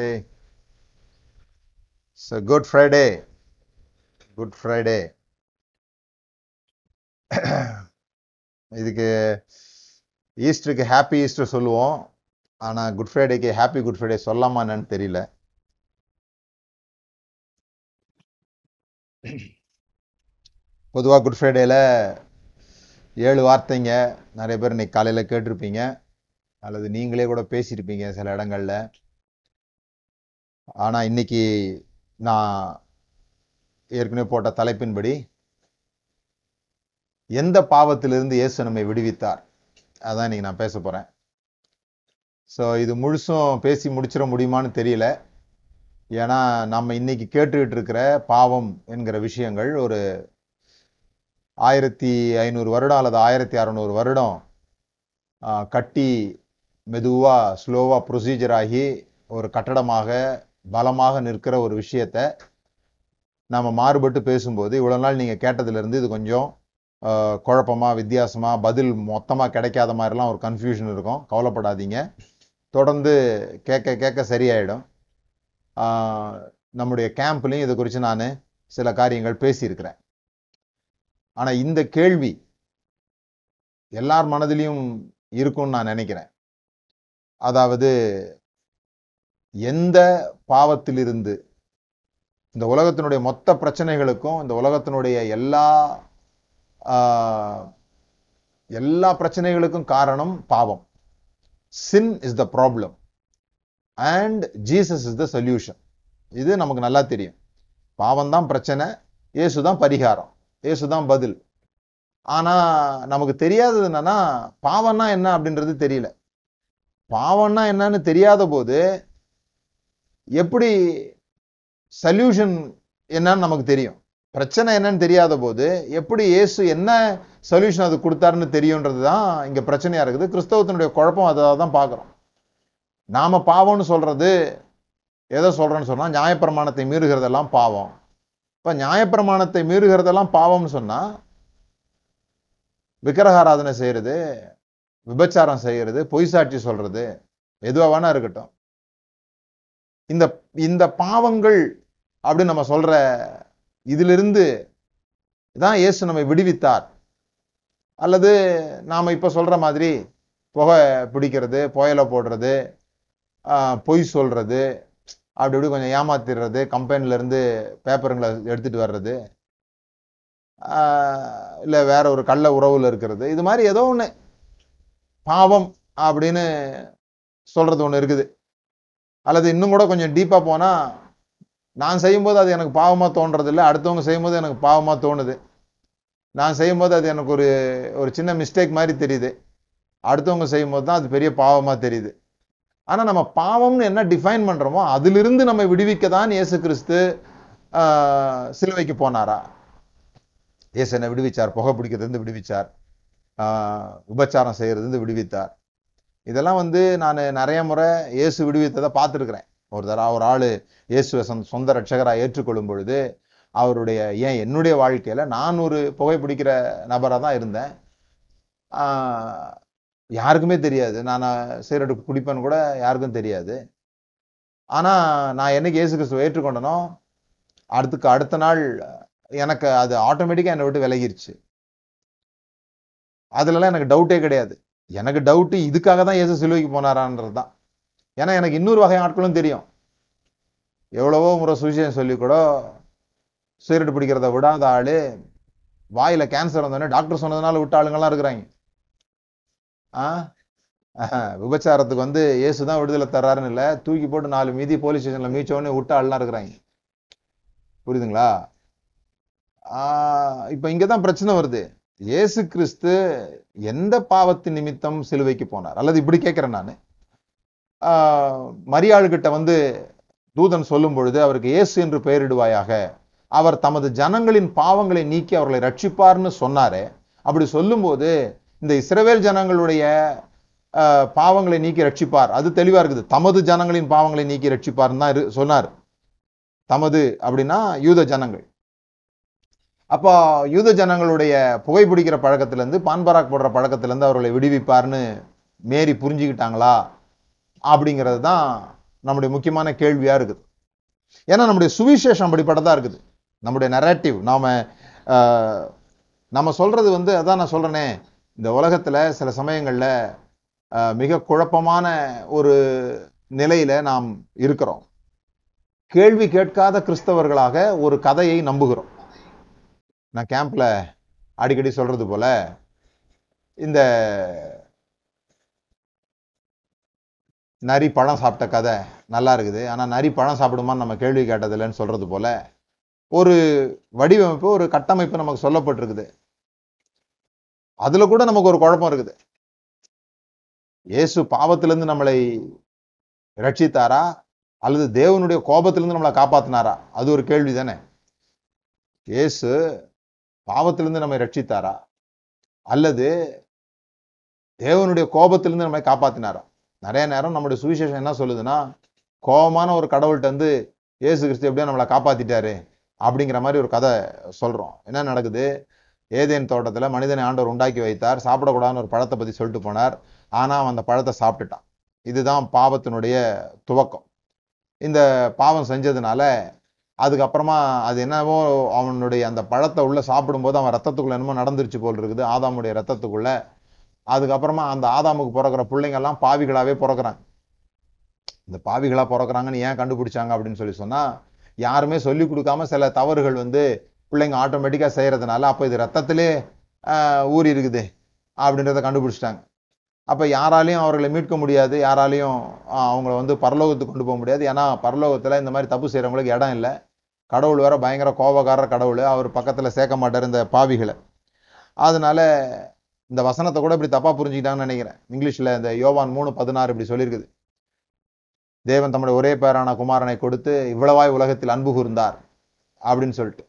Okay. So Good Friday. Good Friday. இதுக்கு ஈஸ்டருக்கு happy Easter சொல்லுவோம். ஆனால் குட் ஃப்ரைடேக்கு ஹாப்பி குட் ஃப்ரைடே சொல்லாமா என்னன்னு தெரியல. பொதுவாக குட் ஃப்ரைடேயில் 7 வார்த்தைங்க நிறைய பேர் இன்னைக்கு காலையில் கேட்டிருப்பீங்க, அல்லது நீங்களே கூட பேசியிருப்பீங்க சில இடங்களில். ஆனால் இன்னைக்கு நான் ஏற்கனவே போட்ட தலைப்பின்படி எந்த பாவத்திலிருந்து இயேசு நம்மை விடுவித்தார், அதான் இன்னைக்கு நான் பேச போகிறேன். ஸோ இது முழுசும் பேசி முடிச்சிட முடியுமான்னு தெரியல. ஏன்னா நம்ம இன்னைக்கு கேட்டுக்கிட்டு இருக்கிற பாவம் என்கிற விஷயங்கள் ஒரு 1500 வருடம் அல்லது 1600 வருடம் கட்டி மெதுவாக ஸ்லோவாக ப்ரொசீஜர் ஆகி ஒரு கட்டடமாக பலமாக நிற்கிற ஒரு விஷயத்தை நம்ம மாறுபட்டு பேசும்போது, இவ்வளோ நாள் நீங்கள் கேட்டதுலேருந்து இது கொஞ்சம் குழப்பமாக வித்தியாசமாக பதில் மொத்தமாக கிடைக்காத மாதிரிலாம் ஒரு கன்ஃபியூஷன் இருக்கும். கவலைப்படாதீங்க, தொடர்ந்து கேட்க கேட்க சரியாயிடும். நம்முடைய கேம்ப்லையும் இதை குறித்து நான் சில காரியங்கள் பேசியிருக்கிறேன். ஆனால் இந்த கேள்வி எல்லார் மனதிலையும் இருக்கும்னு நான் நினைக்கிறேன். அதாவது, எந்த பாவத்திலிருந்து இந்த உலகத்தினுடைய மொத்த பிரச்சனைகளுக்கும், இந்த உலகத்தினுடைய எல்லா பிரச்சனைகளுக்கும் காரணம் பாவம். Sin is the problem and Jesus is the solution. இது நமக்கு நல்லா தெரியும். பாவம் தான் பிரச்சனை, இயேசு தான் பரிகாரம், இயேசு தான் பதில். ஆனால் நமக்கு தெரியாதது என்னன்னா, பாவம்னா என்ன அப்படின்றது தெரியல. பாவம்னா என்னன்னு தெரியாத போது எப்படி சல்யூஷன் என்னன்னு நமக்கு தெரியும்? பிரச்சனை என்னன்னு தெரியாத போது எப்படி இயேசு என்ன சொல்யூஷன் அது கொடுத்தாருன்னு தெரியுன்றது தான் இங்கே பிரச்சனையாக இருக்குது. கிறிஸ்தவத்தினுடைய குழப்பம் அதை தான் பார்க்குறோம். நாம் பாவம்னு சொல்கிறது எதை சொல்கிறோன்னு சொன்னால், நியாயப்பிரமாணத்தை மீறுகிறதெல்லாம் பாவம். இப்போ நியாயப்பிரமாணத்தை மீறுகிறதெல்லாம் பாவம்னு சொன்னால், விக்கிரகாராதனை செய்கிறது, விபச்சாரம் செய்கிறது, பொய் சாட்சி சொல்கிறது, எதுவாக வேணா இருக்கட்டும், இந்த இந்த பாவங்கள் அப்படின்னு நம்ம சொல்கிற இதிலிருந்து தான் இயேசு நம்மை விடுவித்தார். அல்லது நாம் இப்போ சொல்கிற மாதிரி புகை பிடிக்கிறது, புயலை போடுறது, பொய் சொல்கிறது, அப்படி இப்படி கொஞ்சம் ஏமாத்திடுறது, கம்பெனிலேருந்து பேப்பருங்களை எடுத்துகிட்டு வர்றது, இல்லை வேற ஒரு கள்ள உறவில் இருக்கிறது, இது மாதிரி ஏதோ ஒன்று பாவம் அப்படின்னு சொல்கிறது ஒன்று இருக்குது. அல்லது இன்னும் கூட கொஞ்சம் டீப்பாக போனால், நான் செய்யும்போது அது எனக்கு பாவமாக தோன்றது இல்லை, அடுத்தவங்க செய்யும்போது எனக்கு பாவமாக தோணுது. நான் செய்யும்போது அது எனக்கு ஒரு சின்ன மிஸ்டேக் மாதிரி தெரியுது, அடுத்தவங்க செய்யும்போது தான் அது பெரிய பாவமாக தெரியுது. ஆனால் நம்ம பாவம்னு என்ன டிஃபைன் பண்ணுறோமோ அதிலிருந்து நம்ம விடுவிக்க தான் இயேசு கிறிஸ்து சிலுவைக்கு போனாரா? இயேசு என்ன விடுவிச்சார்? புகை பிடிக்கிறதுலேருந்து விடுவிச்சார், உபச்சாரம் செய்கிறதுலேருந்து விடுவித்தார். இதெல்லாம் நான் நிறைய முறை இயேசு விடுவித்ததை பார்த்துருக்குறேன். ஒரு ஆள் இயேசுவை சொந்த ரட்சகராக ஏற்றுக்கொள்ளும் பொழுது அவருடைய, ஏன் என்னுடைய வாழ்க்கையில் நான் ஒரு புகை பிடிக்கிற நபராக தான் இருந்தேன். யாருக்குமே தெரியாது, நான் சீரட்டு குடிப்பேன்னு கூட யாருக்கும் தெரியாது. ஆனால் நான் என்னைக்கு இயேசு கிறிஸ்துவை ஏற்றுக்கொண்டனோ அடுத்த நாள் எனக்கு அது ஆட்டோமேட்டிக்காக என்னை விட்டு விலகிருச்சு. அதுலலாம் எனக்கு டவுட்டே கிடையாது. எனக்கு டவுட்டு இதுக்காக தான் இயேசு சிலுவைக்கு போனாரான்றது தான். ஏன்னா எனக்கு இன்னொரு வகை ஆட்களும் தெரியும். எவ்வளவோ முறை சுவிசேஷம் சொல்லி கூட சீரட்டு பிடிக்கிறத விடாத ஆள், வாயில் கேன்சர் வந்தோடனே டாக்டர் சொன்னதுனால விட்ட ஆளுங்கள்லாம் இருக்கிறாங்க. விபச்சாரத்துக்கு இயேசு தான் விடுதலை தர்றாருன்னு இல்லை, தூக்கி போட்டு 4 மீதி போலீஸ் ஸ்டேஷனில் மீச்சோன்னு விட்ட ஆளுலாம் இருக்கிறாங்க. புரியுதுங்களா? இப்போ இங்கே தான் பிரச்சனை வருது. இயேசு கிறிஸ்து எந்த பாவத்தின் நிமித்தம் சிலுவைக்கு போனார்? அல்லது இப்படி கேட்குறேன், நான் மரியாள்கிட்ட தூதன் சொல்லும் பொழுது, அவருக்கு இயேசு என்று பெயரிடுவாயாக, அவர் தமது ஜனங்களின் பாவங்களை நீக்கி அவர்களை ரட்சிப்பார்னு சொன்னாரே, அப்படி சொல்லும்போது இந்த இஸ்ரவேல் ஜனங்களுடைய பாவங்களை நீக்கி ரட்சிப்பார், அது தெளிவாக இருக்குது. தமது ஜனங்களின் பாவங்களை நீக்கி ரட்சிப்பார்னு தான் சொன்னார். தமது அப்படின்னா யூத ஜனங்கள். அப்போ யூத ஜனங்களுடைய புகைப்பிடிக்கிற பழக்கத்திலேருந்து, பான்பராக் போடுற பழக்கத்திலேருந்து அவர்களை விடுவிப்பார்னு மேரி புரிஞ்சுக்கிட்டாங்களா அப்படிங்கிறது தான் நம்முடைய முக்கியமான கேள்வியாக இருக்குது. ஏன்னா நம்முடைய சுவிசேஷம் அப்படிப்பட்டதாக இருக்குது. நம்முடைய நரேட்டிவ் நம்ம சொல்கிறது அதான் நான் சொல்கிறேனே, இந்த உலகத்தில் சில சமயங்களில் மிக குழப்பமான ஒரு நிலையில் நாம் இருக்கிறோம். கேள்வி கேட்காத கிறிஸ்தவர்களாக ஒரு கதையை நம்புகிறோம். நான் கேம்பில் அடிக்கடி சொல்கிறது போல் இந்த நரி பழம் சாப்பிட்ட கதை நல்லா இருக்குது, ஆனால் நரி பழம் சாப்பிடுமான்னு நம்ம கேள்வி கேட்டதில்லைன்னு சொல்கிறது போல் ஒரு வடிவமைப்பு, ஒரு கட்டமைப்பு நமக்கு சொல்லப்பட்டிருக்குது. அதில் கூட நமக்கு ஒரு குழப்பம் இருக்குது. இயேசு பாவத்திலேருந்து நம்மளை ரட்சித்தாரா அல்லது தேவனுடைய கோபத்திலேருந்து நம்மளை காப்பாற்றினாரா? அது ஒரு கேள்வி தானே. இயேசு பாவத்திலேருந்து நம்மை ரட்சித்தாரா அல்லது தேவனுடைய கோபத்திலேருந்து நம்மை காப்பாற்றினாரா? நிறைய நேரம் நம்முடைய சுவிசேஷம் என்ன சொல்லுதுன்னா, கோபமான ஒரு கடவுள்கிட்ட இயேசு கிறிஸ்து எப்படியா நம்மளை காப்பாற்றிட்டாரு அப்படிங்கிற மாதிரி ஒரு கதை சொல்கிறோம். என்ன நடக்குது? ஏதேன் தோட்டத்தில் மனிதனை ஆண்டவர் உண்டாக்கி வைத்தார். சாப்பிடக்கூடாதுன்னு ஒரு பழத்தை பற்றி சொல்லிட்டு போனார், ஆனால் அவன் அந்த பழத்தை சாப்பிட்டுட்டான். இதுதான் பாவத்தினுடைய துவக்கம். இந்த பாவம் செஞ்சதுனால அதுக்கப்புறமா அது என்னவோ அவனுடைய அந்த பழத்தை உள்ளே சாப்பிடும்போது அவன் ரத்தத்துக்குள்ளே என்னமோ நடந்துருச்சு போல் இருக்குது, ஆதாமுடைய ரத்தத்துக்குள்ளே. அதுக்கப்புறமா அந்த ஆதாமுக்கு பிறக்கிற பிள்ளைங்கள்லாம் பாவிகளாகவே பிறக்கிறாங்க. இந்த பாவிகளாக பிறக்கிறாங்கன்னு ஏன் கண்டுபிடிச்சாங்க அப்படின்னு சொன்னால், யாருமே சொல்லிக் கொடுக்காம சில தவறுகள் பிள்ளைங்க ஆட்டோமேட்டிக்காக செய்கிறதுனால அப்போ இது ரத்தத்திலே ஊறி இருக்குது அப்படின்றத கண்டுபிடிச்சிட்டாங்க. அப்போ யாராலையும் அவர்களை மீட்க முடியாது, யாராலையும் அவங்கள பரலோகத்துக்கு கொண்டு போக முடியாது. ஏன்னா பரலோகத்தில் இந்த மாதிரி தப்பு செய்கிறவங்களுக்கு இடம் இல்லை. கடவுள் வேறு பயங்கர கோபக்காரர கடவுள், அவர் பக்கத்தில் சேர்க்க மாட்டார் இந்த பாவிகளை. அதனால் இந்த வசனத்தை கூட இப்படி தப்பாக புரிஞ்சுக்கிட்டாங்கன்னு நினைக்கிறேன். இங்கிலீஷில் இந்த யோவான் 3:16 இப்படி சொல்லியிருக்குது, தேவன் தம்முடைய ஒரே பேரான குமாரனை கொடுத்து இவ்வளவாய் உலகத்தில் அன்பு கூர்ந்தார் அப்படின்னு சொல்லிட்டு.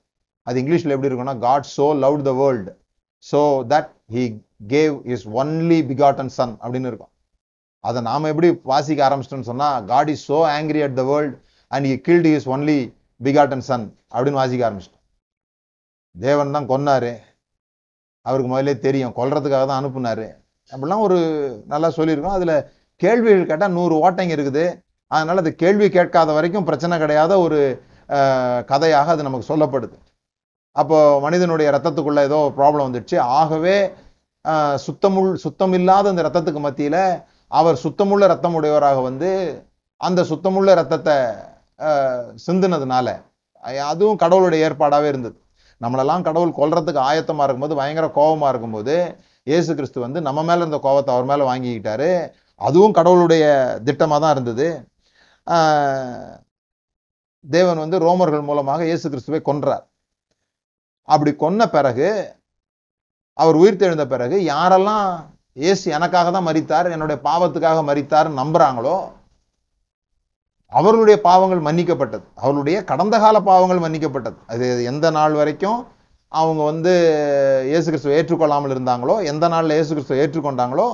அது இங்கிலீஷில் எப்படி இருக்குன்னா, God so loved the world so that he gave his only begotten son அப்படின்னு இருக்கும். அதை நாம் எப்படி வாசிக்க ஆரம்பிச்சிட்டோன்னு சொன்னால், God is so angry at the world and he killed his only begotten son அப்படின்னு வாசிக்க ஆரம்பிச்சிட்டோம். தேவன் தான் கொன்னாரு, அவருக்கு முதலே தெரியும், கொல்றதுக்காக தான் அனுப்புனாரு அப்படிலாம் ஒரு நல்லா சொல்லியிருக்கோம். அதில் கேள்விகள் கேட்டால் 100 ஓட்டைங்க இருக்குது. அதனால் அது கேள்வி கேட்காத வரைக்கும் பிரச்சனை கிடையாத ஒரு கதையாக அது நமக்கு சொல்லப்படுது. அப்போது மனிதனுடைய ரத்தத்துக்குள்ளே ஏதோ ப்ராப்ளம் வந்துடுச்சு. ஆகவே சுத்தம் இல்லாத அந்த ரத்தத்துக்கு மத்தியில் அவர் சுத்தமுள்ள ரத்தம் உடையவராக அந்த சுத்தமுள்ள ரத்தத்தை சிந்தினதுனால, அதுவும் கடவுளுடைய ஏற்பாடாகவே இருந்தது. நம்மளெல்லாம் கடவுள் கொல்றதுக்கு ஆயத்தமாக இருக்கும்போது, பயங்கர கோபமாக இருக்கும்போது, இயேசு கிறிஸ்து நம்ம மேலே இருந்த கோபத்தை அவர் மேலே வாங்கிக்கிட்டாரு. அதுவும் கடவுளுடைய திட்டமாக தான் இருந்தது. தேவன் ரோமர்கள் மூலமாக இயேசு கிறிஸ்துவை கொன்றார். அப்படி கொன்ன பிறகு, அவர் உயிர் தெழுந்த பிறகு, யாரெல்லாம் இயேசு எனக்காக தான் மரித்தார், என்னுடைய பாவத்துக்காக மரித்தார்ன்னு நம்புகிறாங்களோ அவர்களுடைய பாவங்கள் மன்னிக்கப்பட்டது, அவர்களுடைய கடந்த கால பாவங்கள் மன்னிக்கப்பட்டது. அது எந்த நாள் வரைக்கும் அவங்க இயேசு கிறிஸ்துவை ஏற்றுக்கொள்ளாமல் இருந்தாங்களோ, எந்த நாளில் இயேசு கிறிஸ்துவை ஏற்றுக்கொண்டாங்களோ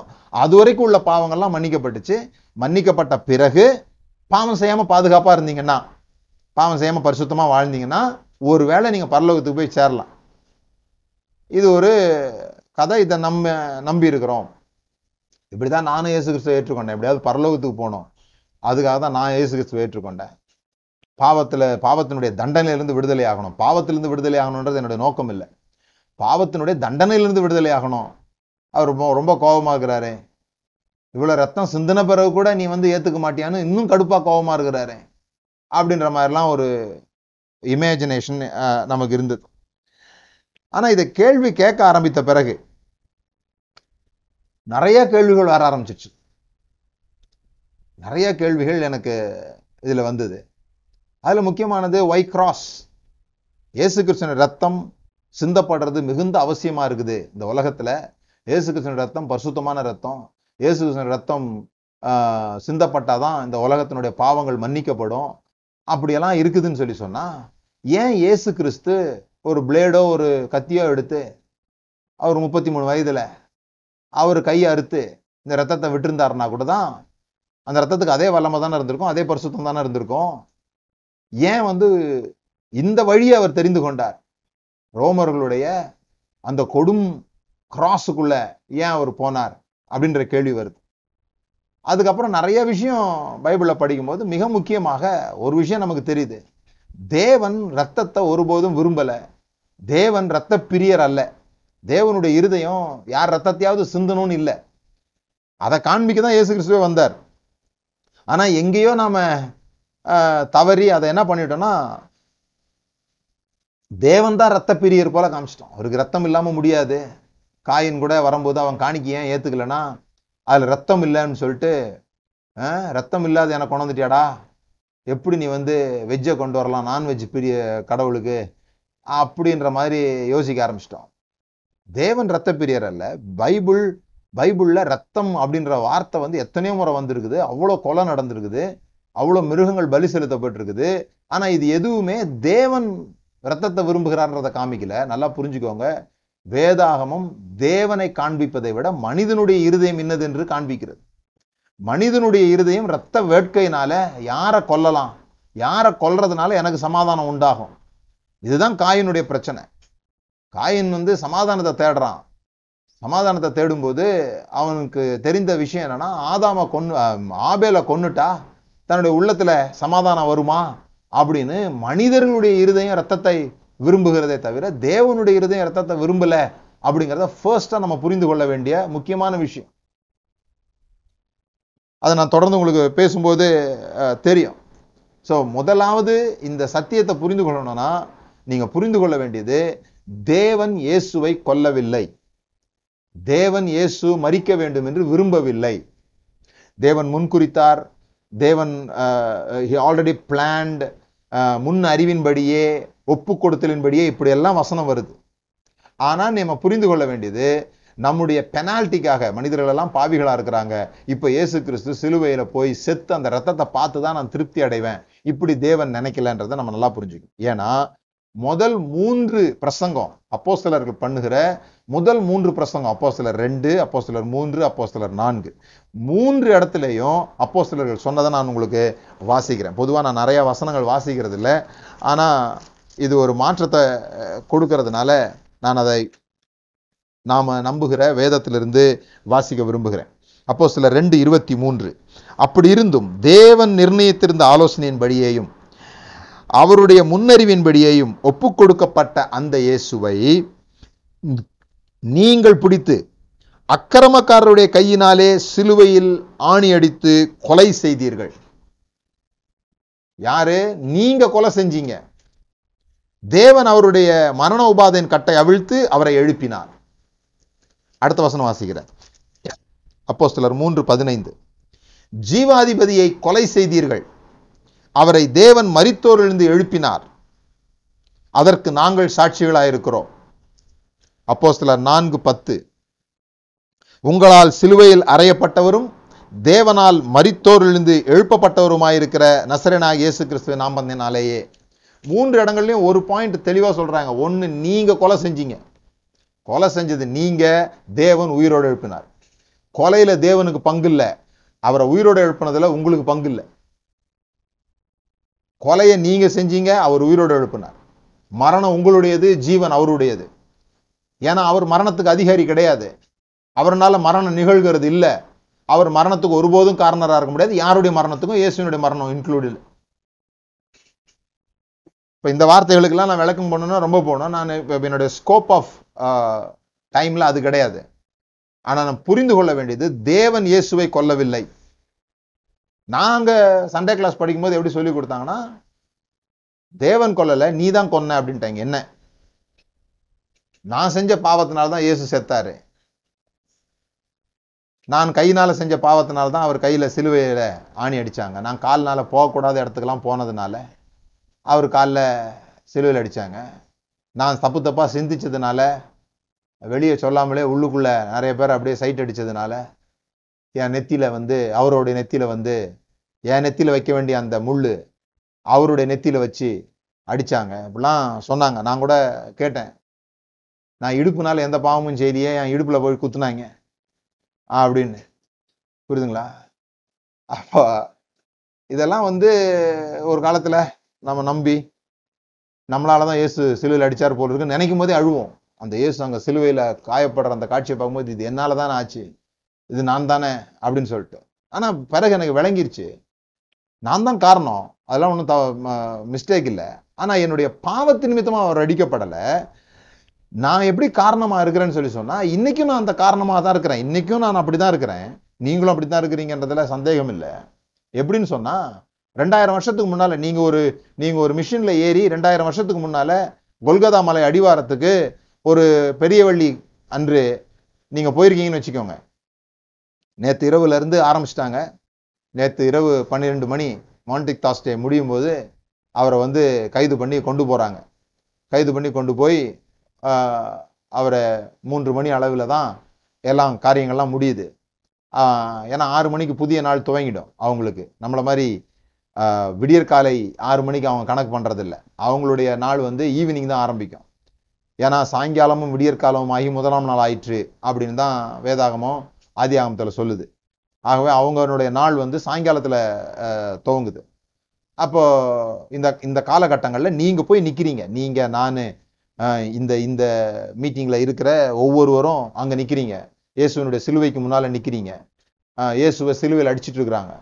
அது வரைக்கும் உள்ள பாவங்கள்லாம் மன்னிக்கப்பட்டுச்சு. மன்னிக்கப்பட்ட பிறகு பாவம் செய்யாமல் பாதுகாப்பாக இருந்தீங்கன்னா, பாவம் செய்யாமல் பரிசுத்தமாக வாழ்ந்தீங்கன்னா ஒரு வேளை நீங்கள் பரலோகத்துக்கு போய் சேரலாம். இது ஒரு கதை, இதை நம்ம நம்பி இருக்கிறோம். இப்படி தான் நானும் இயேசு கிறிஸ்துவை ஏற்றுக்கொண்டேன், எப்படியாவது பரலோகத்துக்கு போனோம், அதுக்காக தான் நான் இயேசு கிறிஸ்துவை ஏற்றுக்கொண்டேன். பாவத்தினுடைய தண்டனையிலிருந்து விடுதலை ஆகணும். பாவத்திலிருந்து விடுதலை ஆகணுன்றது என்னுடைய நோக்கம் இல்லை, பாவத்தினுடைய தண்டனையிலிருந்து விடுதலை ஆகணும். அவர் ரொம்ப கோபமாக இருக்கிறாரு, இவ்வளோ ரத்தம் சிந்தின பிறகு கூட நீ ஏற்றுக்க மாட்டியான்னு இன்னும் கடுப்பாக கோபமாக இருக்கிறாரு அப்படின்ற மாதிரிலாம் ஒரு இமேஜினேஷன் நமக்கு இருந்தது. ஆனால் இதை கேள்வி கேட்க ஆரம்பித்த பிறகு நிறைய கேள்விகள் வர ஆரம்பிச்சிச்சு. நிறைய கேள்விகள் எனக்கு இதில் வந்தது. அதில் முக்கியமானது, ஒய் கிராஸ்? இயேசு கிறிஸ்துவின் ரத்தம் சிந்தப்படுறது மிகுந்த அவசியமாக இருக்குது இந்த உலகத்தில். இயேசு கிறிஸ்துவின் ரத்தம் பரிசுத்தமான ரத்தம். இயேசு கிறிஸ்துவின் ரத்தம் சிந்தப்பட்டால் தான் இந்த உலகத்தினுடைய பாவங்கள் மன்னிக்கப்படும். அப்படியெல்லாம் இருக்குதுன்னு சொன்னால், ஏன் இயேசு கிறிஸ்து ஒரு பிளேடோ ஒரு கத்தியோ எடுத்து, அவர் 33 வயதில் அவர் கையை அறுத்து இந்த ரத்தத்தை விட்டிருந்தாருன்னா கூட தான் அந்த ரத்தத்துக்கு அதே வல்லமை தானே இருந்திருக்கும், அதே பரிசுத்தம் தானே இருந்திருக்கும். ஏன் இந்த வழியை அவர் தெரிந்து கொண்டார்? ரோமர்களுடைய அந்த கொடும் கிராஸுக்குள்ள ஏன் அவர் போனார் அப்படின்ற கேள்வி வருது. அதுக்கப்புறம் நிறைய விஷயம் பைபிளில் படிக்கும்போது மிக முக்கியமாக ஒரு விஷயம் நமக்கு தெரியுது. தேவன் ரத்தத்தை ஒருபோதும் விரும்பலை. தேவன் ரத்த பிரியர் அல்ல. தேவனுடைய இருதயம் யார் ரத்தத்தையாவது சிந்தணும்னு இல்லை. அதை காண்பிக்க தான் இயேசு கிறிஸ்துவே வந்தார். ஆனால் எங்கேயோ நாம் தவறி அதை என்ன பண்ணிட்டோம்னா, தேவன் தான் ரத்த பிரியர் போல காமிச்சிட்டோம். அவருக்கு ரத்தம் இல்லாமல் முடியாது. காயின் கூட வரும்போது அவன் காணிக்க ஏன் ஏற்றுக்கலைன்னா, அதில் ரத்தம் இல்லைன்னு சொல்லிட்டு, ரத்தம் இல்லாத எனக்கு கொண்டு வந்துட்டியாடா, எப்படி நீ வந்து வெஜ்ஜை கொண்டு வரலாம், நான்வெஜ் பிரிய கடவுளுக்கு அப்படின்ற மாதிரி யோசிக்க ஆரம்பிச்சிட்டோம். தேவன் ரத்த பிரியர் அல்ல. பைபிளில் ரத்தம் அப்படின்ற வார்த்தை வந்து எத்தனையோ முறை வந்திருக்குது. அவ்வளோ கொலை நடந்திருக்குது, அவ்வளோ மிருகங்கள் பலி செலுத்தப்பட்டிருக்குது. ஆனால் இது எதுவுமே தேவன் ரத்தத்தை விரும்புகிறான்றதை காமிக்கல. நல்லா புரிஞ்சுக்கோங்க, வேதாகமம் தேவனை காண்பிப்பதை விட மனிதனுடைய இருதயம் இன்னது என்று காண்பிக்கிறது. மனிதனுடைய இருதயம் இரத்த வேட்கையினால யாரை கொல்லலாம், யாரை கொல்றதுனால எனக்கு சமாதானம் உண்டாகும். இதுதான் காயினுடைய பிரச்சனை. காயின் வந்து சமாதானத்தை தேடுறான். சமாதானத்தை தேடும்போது அவனுக்கு தெரிந்த விஷயம் என்னன்னா, ஆபேலை கொன்னுட்டா தன்னுடைய உள்ளத்துல சமாதானம் வருமா அப்படின்னு. மனிதர்களுடைய இருதயம் ரத்தத்தை விரும்புகிறதே தவிர தேவனுடைய இருதயம் ரத்தத்தை விரும்பல அப்படிங்கிறத ஃபர்ஸ்டா நம்ம புரிந்து கொள்ள வேண்டிய முக்கியமான விஷயம். அதை நான் தொடர்ந்து உங்களுக்கு பேசும்போது தெரியும். ஸோ முதலாவது இந்த சத்தியத்தை புரிந்து கொள்ளணும்னா நீங்க புரிந்து கொள்ள வேண்டியது, தேவன் இயேசுவை கொல்லவில்லை, தேவன் இயேசு மரிக்க வேண்டும் என்று விரும்பவில்லை. தேவன் முன்குறித்தார். தேவன் ஆல்ரெடி பிளான்ட், முன் அறிவின்படியே ஒப்பு கொடுத்தலின்படியே இப்படியெல்லாம் வசனம் வருது. ஆனால் நம்ம புரிந்து கொள்ள வேண்டியது, நம்முடைய பெனால்ட்டிக்காக மனிதர்கள் எல்லாம் பாவிகளாக இருக்கிறாங்க. இப்போ இயேசு கிறிஸ்து சிலுவையில் போய் செத்து அந்த ரத்தத்தை பார்த்து தான் நான் திருப்தி அடைவேன், இப்படி தேவன் நினைக்கலன்றதை நம்ம நல்லா புரிஞ்சுக்கணும். ஏன்னா முதல் 3 பிரசங்கம் அப்போஸ்தலர்கள் பண்ணுகிற முதல் 3 பிரசங்கம், அப்போஸ்தலர் 2, அப்போஸ்தலர் 3, அப்போஸ்தலர் 4, 3 இடத்துலையும் அப்போஸ்தலர்கள் சொன்னதை நான் உங்களுக்கு வாசிக்கிறேன். பொதுவாக நான் நிறையா வசனங்கள் வாசிக்கிறது இல்லை, ஆனால் இது ஒரு மாற்றத்தை கொடுக்கறதுனால நான் அதை நாம் நம்புகிற வேதத்திலிருந்து வாசிக்க விரும்புகிறேன். அப்போஸ்தலர் 2:23, அப்படி இருந்தும் தேவன் நிர்ணயித்திருந்த ஆலோசனையின்படியேயும் அவருடைய முன்னறிவின்படியேயும் ஒப்பு கொடுக்கப்பட்ட அந்த இயேசுவை நீங்கள் பிடித்து அக்கிரமக்காரருடைய கையினாலே சிலுவையில் ஆணி அடித்து கொலை செய்தீர்கள். யாரு? நீங்க கொலை செஞ்சீங்க. தேவன் அவருடைய மரண உபாதையின் கட்டை அவிழ்த்து அவரை எழுப்பினார். அடுத்த வசனம் வாசிக்கிறார். அப்போஸ்தலர் 3:15, ஜீவாதிபதியை கொலை செய்தீர்கள், அவரை தேவன் மரித்தோரிலிருந்து எழுப்பினார், அதற்கு நாங்கள் சாட்சிகளாயிருக்கிறோம். அப்போஸ்தலர் 4:10, உங்களால் சிலுவையில் அறையப்பட்டவரும் தேவனால் மரித்தோரிலிருந்து எழுப்பப்பட்டவருமாயிருக்கிற நசரேயனாகிய இயேசு கிறிஸ்துவின் நாமத்தினாலேயே. 3 இடங்கள்லையும் ஒரு பாயிண்ட் தெளிவாக சொல்றாங்க. ஒன்று, நீங்க கொலை செஞ்சீங்க, கொலை செஞ்சது நீங்க, தேவன் உயிரோடு எழுப்பினார். கொலையில தேவனுக்கு பங்கு இல்லை, அவரை உயிரோடு எழுப்பினதுல உங்களுக்கு பங்கு இல்லை. கொலையை நீங்க செஞ்சீங்க, அவர் உயிரோடு எழுப்பினார். மரணம் உங்களுடையது, ஜீவன் அவருடையது. ஏன்னா அவர் மரணத்துக்கு அதிகாரி கிடையாது, அவரால் மரணம் நிகழ்கிறது இல்லை, அவர் மரணத்துக்கு ஒருபோதும் காரணராக இருக்க முடியாது. யாருடைய மரணத்துக்கும் இயேசுனுடைய மரணம் இன்க்ளூட் இல்லை. இப்போ இந்த வார்த்தைகளுக்கெல்லாம் நான் விளக்கம் பண்ணணும்னா ரொம்ப போகணும். நான் இப்போ என்னுடைய ஸ்கோப் ஆஃப் டைமில் அது கிடையாது. ஆனால் நான் புரிந்து கொள்ள வேண்டியது, தேவன் இயேசுவை கொல்லவில்லை. நாங்கள் சண்டே கிளாஸ் படிக்கும்போது எப்படி சொல்லி கொடுத்தாங்கன்னா, தேவன் கொல்லலை, நீ தான் கொன்ன அப்படின்ட்டாங்க. என்ன? நான் செஞ்ச பாவத்தினால்தான் இயேசு செத்தாரு, நான் கையினால செஞ்ச பாவத்தினால்தான் அவர் கையில் சிலுவையில் ஆணி அடித்தாங்க, நான் கால்னால போகக்கூடாத இடத்துக்கெல்லாம் போனதுனால அவர் காலில் சிலுவையில் அடித்தாங்க, நான் தப்பு தப்பாக சிந்திச்சதுனால வெளியே சொல்லாமலே உள்ளுக்குள்ளே நிறைய பேர் அப்படியே சைட் அடித்ததுனால என் நெத்தியில் வந்து அவருடைய நெத்தியில் வந்து என் நெத்தியில் வைக்க வேண்டிய அந்த முள் அவருடைய நெத்தியில் வச்சு அடித்தாங்க அப்படிலாம் சொன்னாங்க. நான் கூட கேட்டேன், நான் இடுப்புனால எந்த பாவமும் செய்தியே, என் இடுப்பில் போய் குத்துனாங்க அப்படின்னு. புரியுதுங்களா? அப்போ இதெல்லாம் வந்து ஒரு காலத்தில் நம்ம நம்பி நம்மளால தான் இயேசு சிலுவையில் அடித்தார் போல் இருக்குன்னு நினைக்கும் போதே அழுவோம். அந்த இயேசு அங்கே சிலுவையில் காயப்படுற அந்த காட்சியை பார்க்கும்போது இது என்னால் தானே ஆச்சு, இது நான் தானே அப்படின்னு சொல்லிட்டு ஆனா பிறகு எனக்கு விளங்கிருச்சு, நான் தான் காரணம், அதெல்லாம் ஒன்றும் மிஸ்டேக் இல்லை. ஆனா என்னுடைய பாவத்து நிமித்தமா அவர் அடிக்கப்படலை, நான் எப்படி காரணமா இருக்கிறேன்னு சொல்லி சொன்னா இன்னைக்கும் நான் அந்த காரணமாக தான் இருக்கிறேன், இன்னைக்கும் நான் அப்படிதான் இருக்கிறேன், நீங்களும் அப்படித்தான் இருக்கிறீங்கன்றதுல சந்தேகம் இல்லை. எப்படின்னு சொன்னா 2000 வருஷத்துக்கு முன்னால நீங்க ஒரு மிஷின்ல ஏறி 2000 வருஷத்துக்கு முன்னால கொல்கத்தா மலை அடிவாரத்துக்கு ஒரு பெரிய வள்ளி அன்று நீங்க போயிருக்கீங்கன்னு வச்சுக்கோங்க. நேற்று இரவுல இருந்து ஆரம்பிச்சிட்டாங்க, நேற்று இரவு 12 மணி மான்டிக் தாஸ்டே முடியும் போது அவரை வந்து கைது பண்ணி கொண்டு போறாங்க. கைது பண்ணி கொண்டு போய் அவரை 3 மணி அளவில் தான் எல்லாம் காரியங்கள்லாம் முடியுது. ஏன்னா 6 மணிக்கு புதிய நாள் துவங்கிடும் அவங்களுக்கு. நம்மளை மாதிரி விடியற்காலை 6 மணிக்கு அவங்க கணக்கு பண்ணுறதில்ல, அவங்களுடைய நாள் வந்து ஈவினிங் தான் ஆரம்பிக்கும். ஏன்னா சாயங்காலமும் விடியற்காலமும் ஆகி 1ஆம் நாள் ஆயிற்று அப்படின்னு தான் வேதாகமம் ஆதி ஆகமத்தில் சொல்லுது. ஆகவே அவங்களுடைய நாள் வந்து சாயங்காலத்தில் துவங்குது. அப்போது இந்த காலகட்டங்களில் நீங்கள் போய் நிற்கிறீங்க, நீங்கள் நான் இந்த மீட்டிங்கில் இருக்கிற ஒவ்வொருவரும் அங்கே நிற்கிறீங்க, இயேசுவனுடைய சிலுவைக்கு முன்னால் நிற்கிறீங்க, இயேசுவை சிலுவையில் அடிச்சுட்டு இருக்கிறாங்க.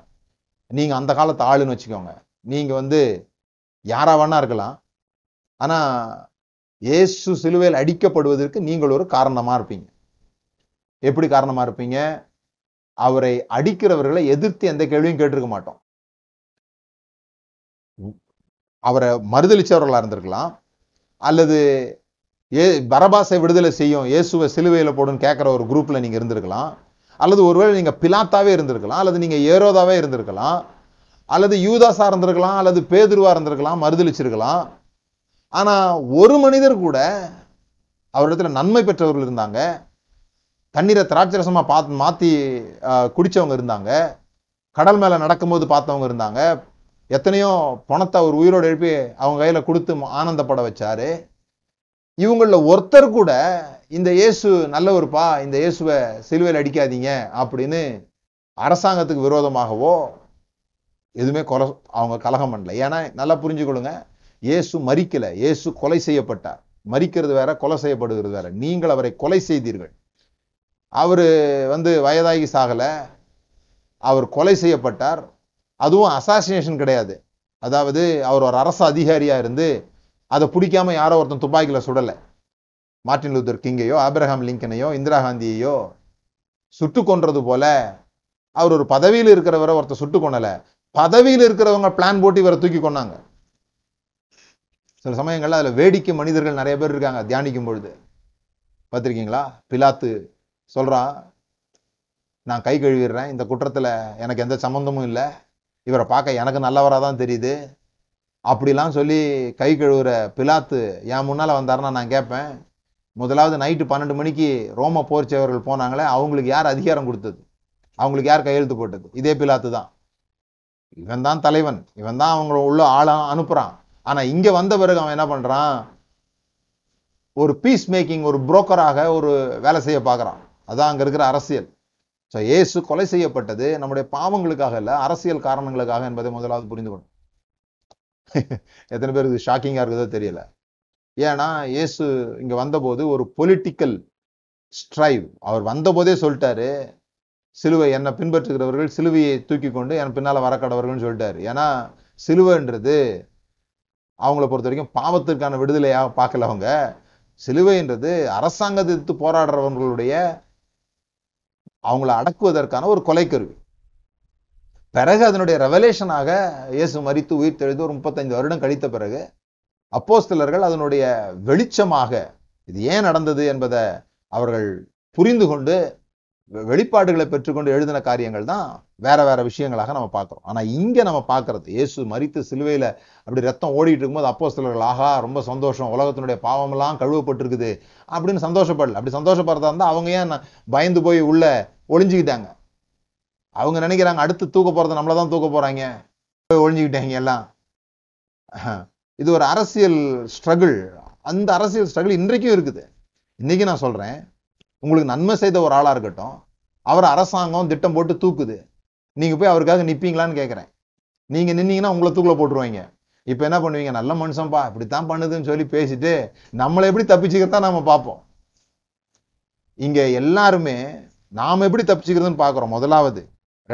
நீங்கள் அந்த காலத்து ஆளுன்னு வச்சுக்கோங்க, நீங்கள் வந்து யாராக வேணா இருக்கலாம், ஆனால் இயேசு சிலுவையில் அடிக்கப்படுவதற்கு நீங்கள் ஒரு காரணமாக இருப்பீங்க. எப்படி காரணமாக இருப்பீங்க? அவரை அடிக்கிறவர்களை எதிர்த்து எந்த கேள்வியும் கேட்டிருக்க மாட்டோம், அவரை மறுதளிச்சவர்களாக இருந்திருக்கலாம், அல்லது பரபாசை விடுதலை செய்யும் இயேசுவை சிலுவையில் போடுன்னு கேட்குற ஒரு குரூப்பில் நீங்கள் இருந்திருக்கலாம், அல்லது ஒருவேளை நீங்கள் பிலாத்தாவே இருந்திருக்கலாம், அல்லது நீங்கள் ஏரோதாவே இருந்திருக்கலாம், அல்லது யூதாஸாக இருந்திருக்கலாம், அல்லது பேதுருவா இருந்திருக்கலாம், மறுதளிச்சிருக்கலாம். ஆனால் ஒரு மனிதர் கூட, அவரிடத்துல நன்மை பெற்றவர்கள் இருந்தாங்க, தண்ணீரை திராட்சரசமாக மாற்றி குடித்தவங்க இருந்தாங்க, கடல் மேலே நடக்கும்போது பார்த்தவங்க இருந்தாங்க, எத்தனையோ பணத்தை அவர் உயிரோடு எழுப்பி அவங்க கையில் கொடுத்து ஆனந்தப்பட வச்சாரு. இவங்களில் ஒருத்தர் கூட இந்த இயேசு நல்லவருப்பா, இந்த இயேசுவை சிலுவையில் அடிக்காதீங்க அப்படின்னு அரசாங்கத்துக்கு விரோதமாகவோ எதுவுமே அவங்க கலகம் பண்ணல. ஏன்னா நல்லா புரிஞ்சுக்கொள்ளுங்க, இயேசு மரிக்கலை, இயேசு கொலை செய்யப்பட்டார். மரிக்கிறது வேற, கொலை செய்யப்படுகிறது வேற. நீங்கள் அவரை கொலை செய்தீர்கள். அவர் வந்து வயதாகி சாகலை, அவர் கொலை செய்யப்பட்டார். அதுவும் அசாசினேஷன் கிடையாது, அதாவது அவர் ஒரு அரசு அதிகாரியாக இருந்து அதை பிடிக்காம யாரோ ஒருத்தன் துப்பாக்கியில் சுடலை. மார்ட்டின் லூதர் கிங்கையோ ஆப்ரஹாம் லிங்கனையோ இந்திரா காந்தியையோ சுட்டு கொன்றது போல அவர் ஒரு பதவியில் இருக்கிறவரை ஒருத்தர் சுட்டு கொண்டலை. பதவியில் இருக்கிறவங்க பிளான் போட்டு இவரை தூக்கி கொண்டாங்க. சில சமயங்கள்ல அதில் வேடிக்கை மனிதர்கள் நிறைய பேர் இருக்காங்க தியானிக்கும் பொழுது பார்த்துருக்கீங்களா? பிலாத்து சொல்றான், நான் கை கழுவிடுறேன், இந்த குற்றத்தில் எனக்கு எந்த சம்மந்தமும் இல்லை, இவரை பார்க்க எனக்கு நல்லவராக தான் தெரியுது அப்படிலாம் சொல்லி கை கழுவுற பிலாத்து என் முன்னால் வந்தாருன்னா நான் கேட்பேன், முதலாவது நைட்டு 12 மணிக்கு ரோம போர்ச்சவர்கள் போனாங்களே, அவங்களுக்கு யார் அதிகாரம் கொடுத்தது, அவங்களுக்கு யார் கையெழுத்து போட்டது? இதே பிலாத்து தான். இவன் தான் தலைவன், இவன் தான் அவங்க உள்ள ஆளா அனுப்புகிறான். ஆனால் இங்கே வந்த பிறகு அவன் என்ன பண்ணுறான், ஒரு பீஸ் மேக்கிங், ஒரு புரோக்கராக ஒரு வேலை செய்ய பார்க்குறான். அதான் அங்கே இருக்கிற அரசியல். ஸோ இயேசு கொலை செய்யப்பட்டது நம்முடைய பாவங்களுக்காக இல்லை, அரசியல் காரணங்களுக்காக என்பதை முதலாவது புரிந்துக்கணும். எத்தனை பேருக்கு ஷாக்கிங்காக இருக்குதோ தெரியல. ஏன்னா இயேசு இங்கே வந்தபோது ஒரு பொலிட்டிக்கல் ஸ்ட்ரைவ், அவர் வந்தபோதே சொல்லிட்டாரு, சிலுவை, என்னை பின்பற்றுகிறவர்கள் சிலுவையை தூக்கி கொண்டு என் பின்னால் வரக்கடவர்கள்னு சொல்லிட்டாரு. ஏன்னா சிலுவைன்றது அவங்கள பொறுத்த வரைக்கும் பாவத்திற்கான விடுதலையாக பார்க்கல, அவங்க சிலுவைன்றது அரசாங்கத்திற்கு போராடுறவங்களுடைய அவங்கள அடக்குவதற்கான ஒரு கொலை கருவி. பிறகு அதனுடைய ரெவலேஷனாக இயேசு மரித்து உயிர் தெழுது ஒரு 35 வருடம் கழித்த பிறகு அப்போஸ்தலர்கள் அதனுடைய வெளிச்சமாக இது ஏன் நடந்தது என்பதை அவர்கள் புரிந்து கொண்டு வெளிப்பாடுகளை பெற்றுக்கொண்டு எழுதின காரியங்கள் தான் வேற வேற விஷயங்களாக நம்ம பார்க்குறோம். ஆனால் இங்கே நம்ம பார்க்கறது இயேசு மரித்து சிலுவையில் அப்படி ரத்தம் ஓடிட்டு இருக்கும்போது அப்போஸ்தலர்கள் ஆகா ரொம்ப சந்தோஷம், உலகத்தினுடைய பாவமெல்லாம் கழுவப்பட்டிருக்குது அப்படின்னு சந்தோஷப்படல. அப்படி சந்தோஷப்படுறதா இருந்தால் அவங்க ஏன் பயந்து போய் உள்ள ஒளிஞ்சுக்கிட்டாங்க? அவங்க நினைக்கிறாங்க அடுத்து தூக்க போறது நம்மள தான் தூக்க போறாங்க, ஒழிஞ்சுக்கிட்டாங்க எல்லாம். இது ஒரு அரசியல் ஸ்ட்ரகிள். அந்த அரசியல் ஸ்ட்ரகிள் இன்றைக்கும் இருக்குது. இன்னைக்கு நான் சொல்றேன், உங்களுக்கு நன்மை செய்த ஒரு ஆளா இருக்கட்டும், அவர் அரசாங்கம் திட்டம் போட்டு தூக்குது, நீங்க போய் அவருக்காக நிப்பீங்களான்னு கேட்கிறேன். நீங்க நின்னீங்கன்னா உங்களை தூக்கில போட்டுருவாங்க. இப்ப என்ன பண்ணுவீங்க? நல்ல மனுஷன்பா இப்படித்தான் பண்ணுதுன்னு சொல்லி பேசிட்டு நம்மளை எப்படி தப்பிச்சுக்கிறதா நம்ம பார்ப்போம். இங்க எல்லாருமே நாம் எப்படி தப்பிச்சுக்கிறதுன்னு பார்க்குறோம். முதலாவது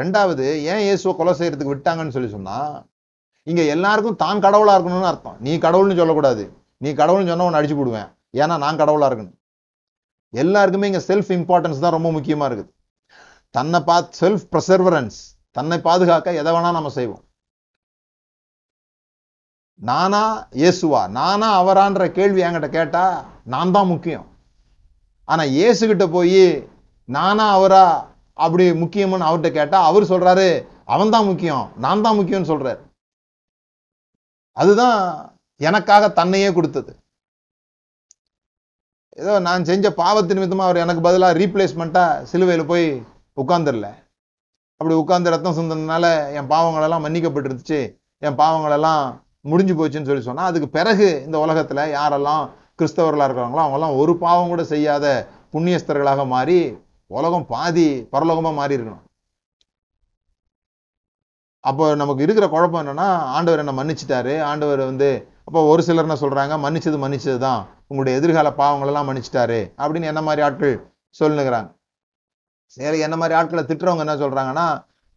ரெண்டாவது, ஏன் இயேசுவை கொலை செய்யறதுக்கு விட்டாங்கன்னு சொல்லி சொன்னா, இங்க எல்லாருக்கும் தான் கடவுளா இருக்கணும்னு அர்த்தம். நீ கடவுள்னு சொல்லக்கூடாது. நீ கடவுள்னு சொன்னா உன்னை அடிச்சு போடுவேன், ஏன்னா நான் கடவுளா இருக்கணும். எல்லாருக்குமே இங்க செல்ஃப் இம்பார்ட்டன்ஸ் தான் ரொம்ப முக்கியமா இருக்குது. தன்னை பார்த்து செல்ஃப் ப்ரெசர்வரன்ஸ், தன்னை பாதுகாக்க எதை வேணா நம்ம செய்வோம். நானா இயேசுவா, நானா அவரான்ற கேள்வி என்கிட்ட கேட்டா நான் தான் முக்கியம். ஆனா இயேசுகிட்ட போய் நானா அவரா அப்படி முக்கியம்னு அவர்கிட்ட கேட்டா அவர் சொல்றாரு அவன் தான் முக்கியம், நான் தான் முக்கியம்னு சொல்றாரு. அதுதான் எனக்காக தன்னையே கொடுத்தது. ஏதோ நான் செஞ்ச பாவத்து நிமித்தமா அவர் எனக்கு பதிலாக ரீப்ளேஸ்மெண்டா சிலுவையில் போய் உட்கார்ந்துடல. அப்படி உட்கார்ந்து ரத்தம் சிந்தனால என் பாவங்கள் எல்லாம் மன்னிக்கப்பட்டிருந்துச்சு, என் பாவங்கள் எல்லாம் முடிஞ்சு போச்சுன்னு சொல்லி சொன்னா, அதுக்கு பிறகு இந்த உலகத்துல யாரெல்லாம் கிறிஸ்தவர்களா இருக்கிறாங்களோ அவங்கெல்லாம் ஒரு பாவம் கூட செய்யாத புண்ணியஸ்தர்களாக மாறி உலகம் பாதி பரலோகமா மாறி இருக்கணும். அப்போ நமக்கு இருக்கிற குழப்பம் என்னன்னா, ஆண்டவர் என்ன மன்னிச்சுட்டாரு, ஆண்டவர் அப்போ ஒரு சிலர் என்ன சொல்றாங்க, மன்னிச்சதுதான் உங்களுடைய எதிர்கால பாவங்கள் எல்லாம் மன்னிச்சுட்டாரு அப்படின்னு என்ன மாதிரி ஆட்கள் சொல்லுங்கிறாங்க. சரி, என்ன மாதிரி ஆட்களை திட்டுறவங்க என்ன சொல்றாங்கன்னா,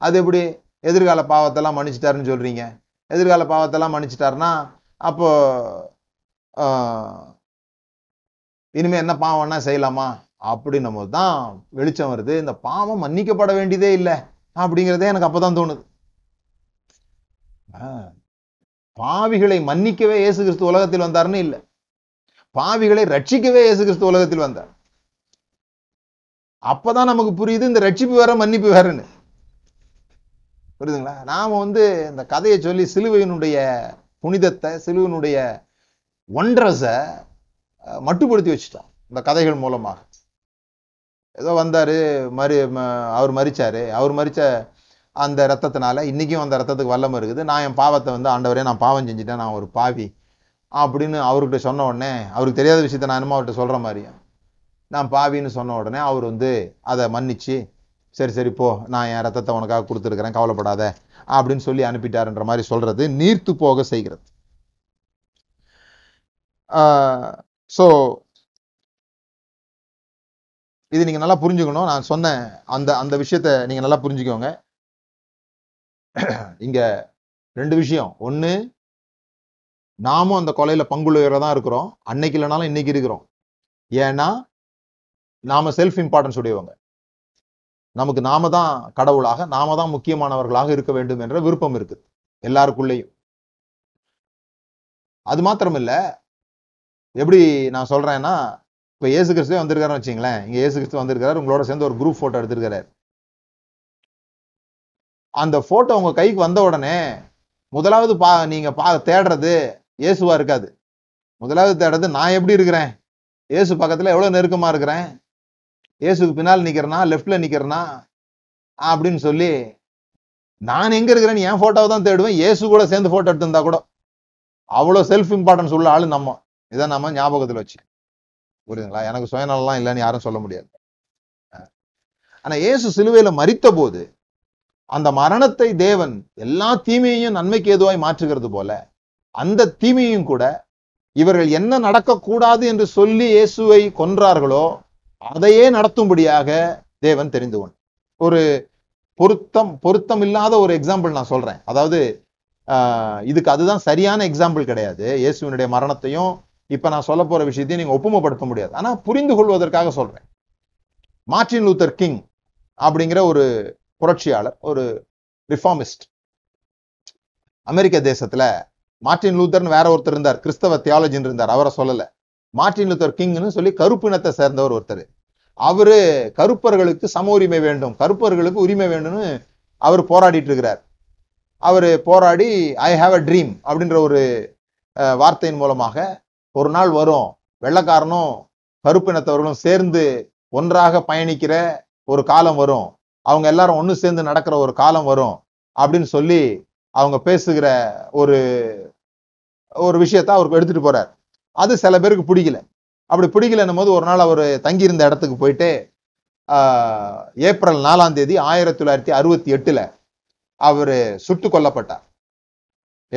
அது எப்படி எதிர்கால பாவத்தெல்லாம் மன்னிச்சுட்டாருன்னு சொல்றீங்க? எதிர்கால பாவத்தெல்லாம் மன்னிச்சுட்டாருன்னா அப்போ இனிமே என்ன பாவம்னா செய்யலாமா அப்படின்னும் போது தான் வெளிச்சம் வருது, இந்த பாவம் மன்னிக்கப்பட வேண்டியதே இல்லை அப்படிங்கிறதே எனக்கு அப்பதான் தோணுது. பாவிகளை மன்னிக்கவே இயேசு கிறிஸ்து உலகத்தில் வந்தாருன்னு இல்லை, பாவிகளை ரட்சிக்கவே இயேசு கிறிஸ்து உலகத்தில் வந்தார். அப்பதான் நமக்கு புரியுது இந்த ரட்சிப்பு வேற மன்னிப்பு வேறன்னு. புரியுதுங்களா? நாம இந்த கதையை சொல்லி சிலுவையினுடைய புனிதத்தை, சிலுவையினுடைய ஒன்றரசை மட்டுப்படுத்தி வச்சுட்டோம் இந்த கதைகள் மூலமாக. ஏதோ வந்தாரு, அவர் மரிச்சாரு, அவர் மரிச்ச அந்த ரத்தத்தினால இன்னைக்கும் அந்த ரத்தத்துக்கு வல்லமை இருக்குது. நான் என் பாவத்தை ஆண்டவரே நான் பாவம் செஞ்சுட்டேன், நான் ஒரு பாவி அப்படின்னு அவர்கிட்ட சொன்ன உடனே, அவருக்கு தெரியாத விஷயத்த நான் என்னமோ அவர்கிட்ட சொல்ற மாதிரியும், நான் பாவின்னு சொன்ன உடனே அவர் அதை மன்னிச்சு, சரி சரி போ, நான் என் ரத்தத்தை உனக்காக கொடுத்துருக்கிறேன், கவலைப்படாத அப்படின்னு சொல்லி அனுப்பிட்டாருன்ற மாதிரி சொல்றது நீர்த்து போக செய்கிறது. ஸோ இது நீங்க நல்லா புரிஞ்சுக்கணும். நான் சொன்ன அந்த அந்த விஷயத்த நீங்க நல்லா புரிஞ்சுக்கோங்க. இங்க ரெண்டு விஷயம். ஒண்ணு, நாமும் அந்த கொலையில பங்குள்ளவரா இருக்கிறோம், அன்னைக்கு இல்லைனாலும் இன்னைக்கு இருக்கிறோம். ஏன்னா நாம செல்ஃப் இம்பார்ட்டன்ஸ் உடையவங்க, நமக்கு நாம தான் கடவுளாக, நாம தான் முக்கியமானவர்களாக இருக்க வேண்டும் என்ற விருப்பம் இருக்கு எல்லாருக்குள்ளேயும். அது மாத்திரம் இல்ல, எப்படி நான் சொல்றேன்னா, இப்ப இயேசு கிறிஸ்துவே வந்திருக்காருன்னு வச்சுங்களேன். இங்க இயேசு கிறிஸ்து வந்திருக்காரு, உங்களோட சேர்ந்து ஒரு குரூப் போட்டோ எடுத்திருக்கிறாரு. அந்த போட்டோ உங்க கைக்கு வந்த உடனே முதலாவது நீங்க தேடுறது இயேசுவா இருக்காது. முதலாவது தேடுறது நான் எப்படி இருக்கிறேன், இயேசு பக்கத்துல எவ்வளவு நெருக்கமா இருக்கிறேன், இயேசுக்கு பின்னால் நிக்கிறனா லெஃப்ட்ல நிக்கிறனா அப்படின்னு சொல்லி நான் எங்க இருக்கிறேன்னு என் போட்டோவை தான் தேடுவேன். இயேசு கூட சேர்ந்து போட்டோ எடுத்திருந்தா கூட அவ்வளவு செல்ஃப் இம்பார்ட்டன்ஸ் உள்ள ஆளு நம்ம. இதை நம்ம ஞாபகத்துல வச்சு, புரியுதுங்களா? எனக்கு சுயநலம் இல்லைன்னு யாரும் சொல்ல முடியாது. ஆனா இயேசு சிலுவையில மரித்த போது அந்த மரணத்தை தேவன் எல்லா தீமையையும் நன்மைக்கு ஏதுவாய் மாற்றுகிறது போல, அந்த தீமையும் கூட இவர்கள் என்ன நடக்கக்கூடாது என்று சொல்லி இயேசுவை கொன்றார்களோ அதையே நடத்தும்படியாக தேவன் தெரிந்து கொண்டு, ஒரு பொருத்தம் இல்லாத ஒரு எக்ஸாம்பிள் நான் சொல்றேன். அதாவது இதுக்கு அதுதான் சரியான எக்ஸாம்பிள் கிடையாது. இயேசுவினுடைய மரணத்தையும் இப்ப நான் சொல்ல போற விஷயத்தையும் நீங்க ஒப்புமைப்படுத்த முடியாது, ஆனா புரிந்து கொள்வதற்காக சொல்றேன். மார்ட்டின் லூத்தர் கிங் அப்படிங்கிற ஒரு புரட்சியாளர், ஒரு ரிஃபார்மிஸ்ட். அமெரிக்க தேசத்துல மார்ட்டின் லூத்தர்னு வேற ஒருத்தர் இருந்தார், கிறிஸ்தவ தியாலஜின்னு இருந்தார், அவரை சொல்லல. மார்ட்டின் லூத்தர் கிங்னு சொல்லி கருப்பினத்தை சேர்ந்தவர் ஒருத்தர். அவரு கருப்பர்களுக்கு சம உரிமை வேண்டும், கருப்பர்களுக்கு உரிமை வேண்டும்னு அவர் போராடிட்டு இருக்கிறார். அவரு போராடி ஐ ஹாவ் அ ட்ரீம் அப்படின்ற ஒரு வார்த்தையின் மூலமாக ஒரு நாள் வரும், வெள்ளைக்காரனும் கருப்பினத்தவர்களும் சேர்ந்து ஒன்றாக பயணிக்கிற ஒரு காலம் வரும், அவங்க எல்லாரும் ஒன்று சேர்ந்து நடக்கிற ஒரு காலம் வரும் அப்படின்னு சொல்லி அவங்க பேசுகிற ஒரு ஒரு விஷயத்த அவருக்கு எடுத்துட்டு போறார். அது சில பேருக்கு பிடிக்கல. அப்படி பிடிக்கலன்னும் போது ஒரு நாள் அவர் தங்கியிருந்த இடத்துக்கு போயிட்டு ஏப்ரல் 4ஆம் தேதி 1968 அவர் சுட்டு கொல்லப்பட்டார்.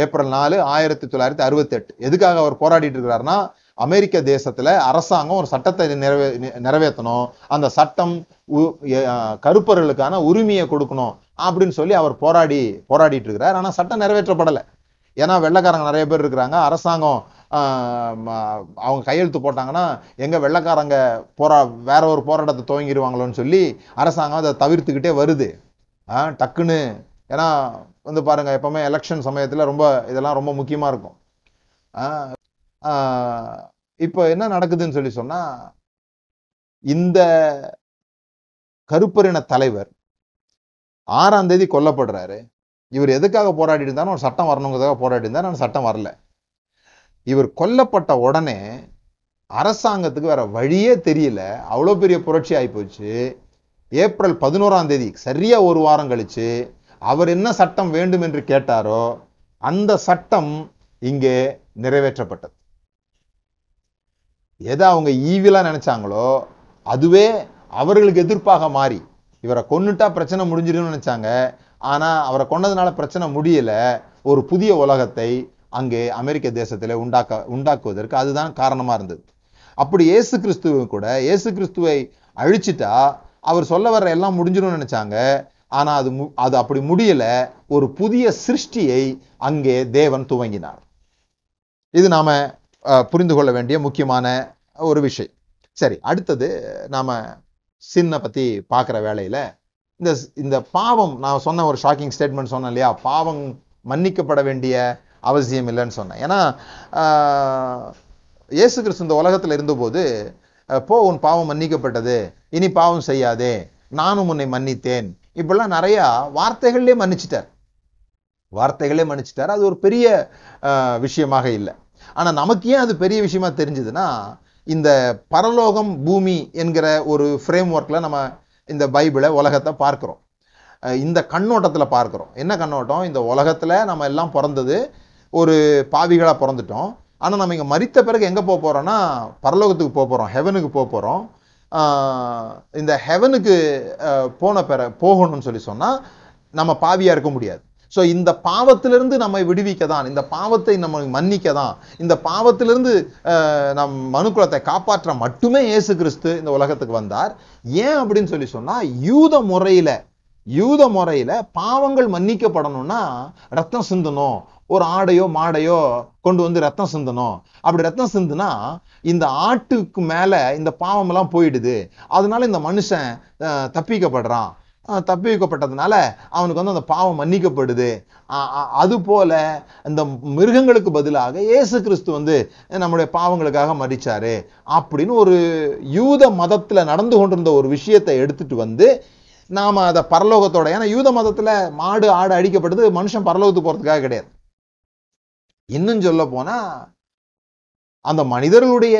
ஏப்ரல் 4, 1968. எதுக்காக அவர் போராடிட்டு இருக்கிறாருன்னா, அமெரிக்க தேசத்துல அரசாங்கம் ஒரு சட்டத்தை நிறைவேற்றணும், அந்த சட்டம் கருப்பர்களுக்கான உரிமையை கொடுக்கணும் அப்படின்னு சொல்லி அவர் போராடிட்டு இருக்கிறார். ஆனா சட்டம் நிறைவேற்றப்படலை. ஏன்னா வெள்ளைக்காரங்க நிறைய பேர் இருக்கிறாங்க. அரசாங்கம் அவங்க கையெழுத்து போட்டாங்கன்னா எங்க வெள்ளைக்காரங்க வேற ஒரு போராட்டத்தை துவங்கிடுவாங்களோன்னு சொல்லி அரசாங்கம் அதை தவிர்த்துக்கிட்டே வருது. டக்குன்னு, ஏன்னா வந்து பாருங்க, எப்பவுமே எலெக்ஷன் சமயத்துல ரொம்ப இதெல்லாம் ரொம்ப முக்கியமா இருக்கும். இப்போ என்ன நடக்குதுன்னு சொல்லி சொன்னா, இந்த கருப்பரின தலைவர் 6ஆம் தேதி கொல்லப்படுறாரு. இவர் எதுக்காக போராடி இருந்தாலும் ஒரு சட்டம் வரணுங்கிறதுக்காக போராடி இருந்தா, நான் சட்டம் வரல. இவர் கொல்லப்பட்ட உடனே அரசாங்கத்துக்கு வேற வழியே தெரியல, அவ்வளோ பெரிய புரட்சி ஆகிப்போச்சு. ஏப்ரல் 11ஆம் தேதி சரியா ஒரு வாரம் கழிச்சு அவர் என்ன சட்டம் வேண்டும் என்று கேட்டாரோ அந்த சட்டம் இங்கே நிறைவேற்றப்பட்டது. எதை அவங்க ஈவிலா நினைச்சாங்களோ அதுவே அவர்களுக்கு எதிர்ப்பாக மாறி, இவரை கொன்னுட்டா பிரச்சனை முடிஞ்சிடும் நினைச்சாங்க. ஆனா அவரை கொன்னதுனால பிரச்சனை முடியல. ஒரு புதிய உலகத்தை அங்கே அமெரிக்க தேசத்திலே உண்டாக்குவதற்கு அதுதான் காரணமா இருந்தது. அப்படி இயேசு கிறிஸ்துவ கூட, இயேசு கிறிஸ்துவை அழிச்சிட்டா அவர் சொல்ல வர்ற எல்லாம் முடிஞ்சிடும் நினைச்சாங்க. ஆனா அது அப்படி முடியல. ஒரு புதிய சிருஷ்டியை அங்கே தேவன் துவங்கினார். இது நாம புரிந்து கொள்ள வேண்டிய முக்கியமான ஒரு விஷயம். சரி, அடுத்தது நாம சின்ன பத்தி பார்க்குற வேலையில இந்த பாவம், நான் சொன்ன ஒரு ஷாக்கிங் ஸ்டேட்மெண்ட் சொன்னேன் இல்லையா, பாவம் மன்னிக்கப்பட வேண்டிய அவசியம் இல்லைன்னு சொன்னேன். ஏன்னா இயேசு கிறிஸ்து இந்த உலகத்துல இருந்தபோது, போ உன் பாவம் மன்னிக்கப்பட்டது, இனி பாவம் செய்யாதே, நானும் உன்னை மன்னித்தேன், இப்பெல்லாம் நிறைய வார்த்தைகளே மன்னிச்சிட்டார். அது ஒரு பெரிய விஷயமாக இல்லை. ஆனா நமக்கு ஏன் அது பெரிய விஷயமா தெரிஞ்சதுன்னா, இந்த பரலோகம் பூமி என்கிற ஒரு ஃப்ரேம் ஒர்க்ல நம்ம இந்த பைபிளை, உலகத்தை பார்க்கிறோம். இந்த கண்ணோட்டத்துல பார்க்கிறோம். என்ன கண்ணோட்டம்? இந்த உலகத்துல நம்ம எல்லாம் பிறந்தது ஒரு பாவிகளா பிறந்துட்டோம். ஆனா நம்ம இங்க மரித்த பிறகு எங்க போக போறோம்னா பரலோகத்துக்கு போக போறோம், ஹெவனுக்கு போக போறோம். இந்த ஹெவனுக்கு போகணும்னு சொல்லி சொன்னா நம்ம பாவியா இருக்க முடியாது. ஸோ இந்த பாவத்திலிருந்து நம்மை விடுவிக்க தான், இந்த பாவத்தை நம்ம மன்னிக்க தான், இந்த பாவத்திலிருந்து நம் மனுக்குலத்தை காப்பாற்ற மட்டுமே இயேசு கிறிஸ்து இந்த உலகத்துக்கு வந்தார். ஏன் அப்படின்னு சொல்லி சொன்னா, யூத முறையில பாவங்கள் மன்னிக்கப்படணும்னா ரத்தம் சிந்தணும், ஒரு ஆடையோ மாடையோ கொண்டு வந்து ரத்தம் சிந்தணும். அப்படி ரத்தம் சிந்துனா இந்த ஆட்டுக்கு மேல இந்த பாவம் எல்லாம் போயிடுது, அதனால இந்த மனுஷன் தப்பிக்கப்படுறான். தப்பிக்கப்பட்டதுனால அவனுக்கு வந்து அந்த பாவம் மன்னிக்கப்படுது. அது போல இந்த மிருகங்களுக்கு பதிலாக இயேசு கிறிஸ்து வந்து நம்முடைய பாவங்களுக்காக மரிச்சாரு அப்படின்னு ஒரு யூத மதத்துல நடந்து கொண்டிருந்த ஒரு விஷயத்தை எடுத்துட்டு வந்து நாம அதை பரலோகத்தோட, ஏன்னா யூத மதத்துல மாடு ஆடு அடிக்கப்பட்டது மனுஷன் பரலோகத்துக்கு போறதுக்காக கிடையாது. இன்னும் சொல்ல போனா, அந்த மனிதர்களுடைய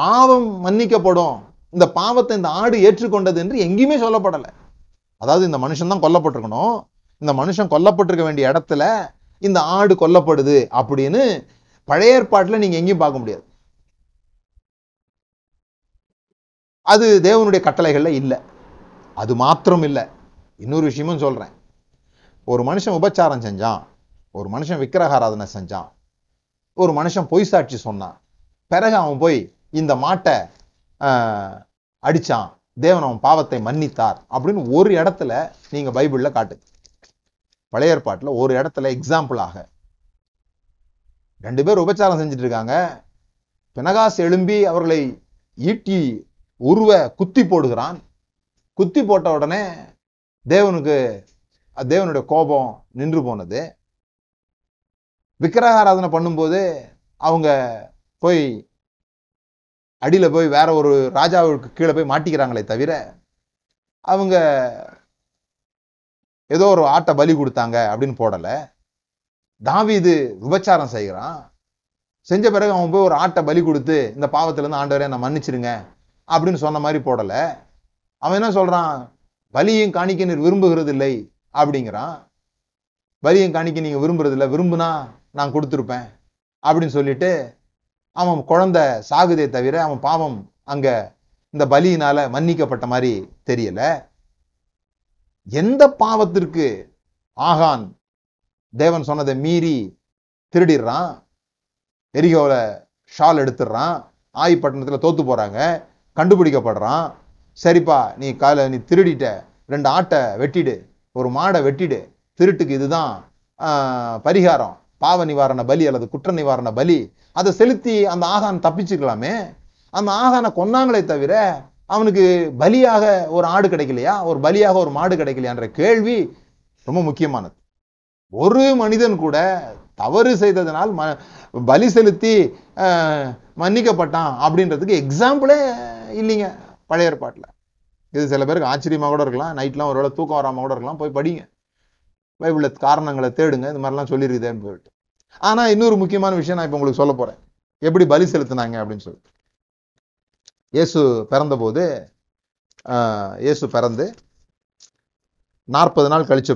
பாவம் மன்னிக்கப்படும், இந்த பாவத்தை இந்த ஆடு ஏற்றுக்கொண்டது என்று எங்கேயுமே சொல்லப்படலை. அதாவது இந்த மனுஷன் தான் கொல்லப்பட்டிருக்கணும், இந்த மனுஷன் கொல்லப்பட்டிருக்க வேண்டிய இடத்துல இந்த ஆடு கொல்லப்படுது அப்படின்னு பழைய ஏற்பாட்டுல நீங்க எங்கேயும் பார்க்க முடியாது. அது தேவனுடைய கட்டளைகள்ல இல்லை. அது மாத்திரம் இல்லை, இன்னொரு விஷயமும் சொல்றேன். ஒரு மனுஷன் உபச்சாரம் செஞ்சான், ஒரு மனுஷன் விக்கிரகாராதனை செஞ்சான், ஒரு மனுஷன் பொய் சாட்சி சொன்னான், பிறகு அவன் போய் இந்த மாட்டை அடிச்சான், தேவன் அவன் பாவத்தை மன்னித்தார் அப்படின்னு ஒரு இடத்துல நீங்க பைபிள்ல காட்டுங்க. பழைய ஏற்பாட்டுல ஒரு இடத்துல எக்ஸாம்பிளாக 2 பேர் உபச்சாரம் செஞ்சுட்டு இருக்காங்க. பினகாஸ் எழும்பி அவர்களை ஈட்டி உருவ குத்தி போடுகிறான். குத்தி போட்ட உடனே தேவனுடைய கோபம் நின்று போனது. விக்கிரகாராதனை பண்ணும்போது அவங்க போய் அடியில போய் வேற ஒரு ராஜாவுக்கு கீழே போய் மாட்டிக்கிறாங்களே தவிர, அவங்க ஏதோ ஒரு ஆட்டை பலி கொடுத்தாங்க அப்படின்னு போடல. தாவீது விபச்சாரம் செய்கிறான், செஞ்ச பிறகு அவன் போய் ஒரு ஆட்டை பலி கொடுத்து இந்த பாவத்துல இருந்து ஆண்டவரே நான் மன்னிச்சிருங்க அப்படின்னு சொன்ன மாதிரி போடல. அவன் என்ன சொல்றான், பலியும் காணிக்க நீர் விரும்புகிறது இல்லை அப்படிங்கிறான். பலியும் காணிக்க நீங்க விரும்புறது இல்லை, விரும்புனா நான் கொடுத்துருப்பேன் அப்படின்னு சொல்லிட்டு அவன் குழந்தை சாகுதே தவிர அவன் பாவம் அங்க இந்த பலியினால மன்னிக்கப்பட்ட மாதிரி தெரியல. எந்த பாவத்திற்கு ஆகான் தேவன் சொன்னதை மீறி திருடிடுறான், எரிகோல ஷால் எடுத்துடுறான். ஆய்பட்டினத்தில் தோற்று போகிறாங்க, கண்டுபிடிக்கப்படுறான். சரிப்பா நீ காலை நீ திருடிட்ட, 2 ஆட்டை வெட்டிடு, 1 மாடை வெட்டிடு, திருட்டுக்கு இதுதான் பரிகாரம், பாவ நிவாரண பலி அல்லது குற்ற நிவாரண பலி, அதை செலுத்தி அந்த ஆகானை தப்பிச்சுக்கலாமே. அந்த ஆகானை கொன்னாங்களே தவிர அவனுக்கு பலியாக 1 ஆடு கிடைக்கலையா, பலியாக 1 மாடு கிடைக்கலையான்ற கேள்வி ரொம்ப முக்கியமானது. ஒரு மனிதன் கூட தவறு செய்ததனால் பலி செலுத்தி மன்னிக்கப்பட்டான் அப்படின்றதுக்கு எக்ஸாம்பிளே இல்லைங்க பழைய ஏற்பாட்டில். இது சில பேருக்கு ஆச்சரியமாக கூட இருக்கலாம், நைட்லாம் ஒருவேளை தூக்கம் வராமல் கூட இருக்கலாம், போய் படிங்க பைபிளில் காரணங்களை தேடுங்க, இந்த மாதிரிலாம் சொல்லியிருக்குதேன்னு போயிட்டு. ஆனால் இன்னொரு முக்கியமான விஷயம் நான் இப்போ உங்களுக்கு சொல்ல போகிறேன், எப்படி பலி செலுத்தினாங்க அப்படின்னு சொல்லிட்டு. இயேசு பிறந்து 40 நாள் கழிச்ச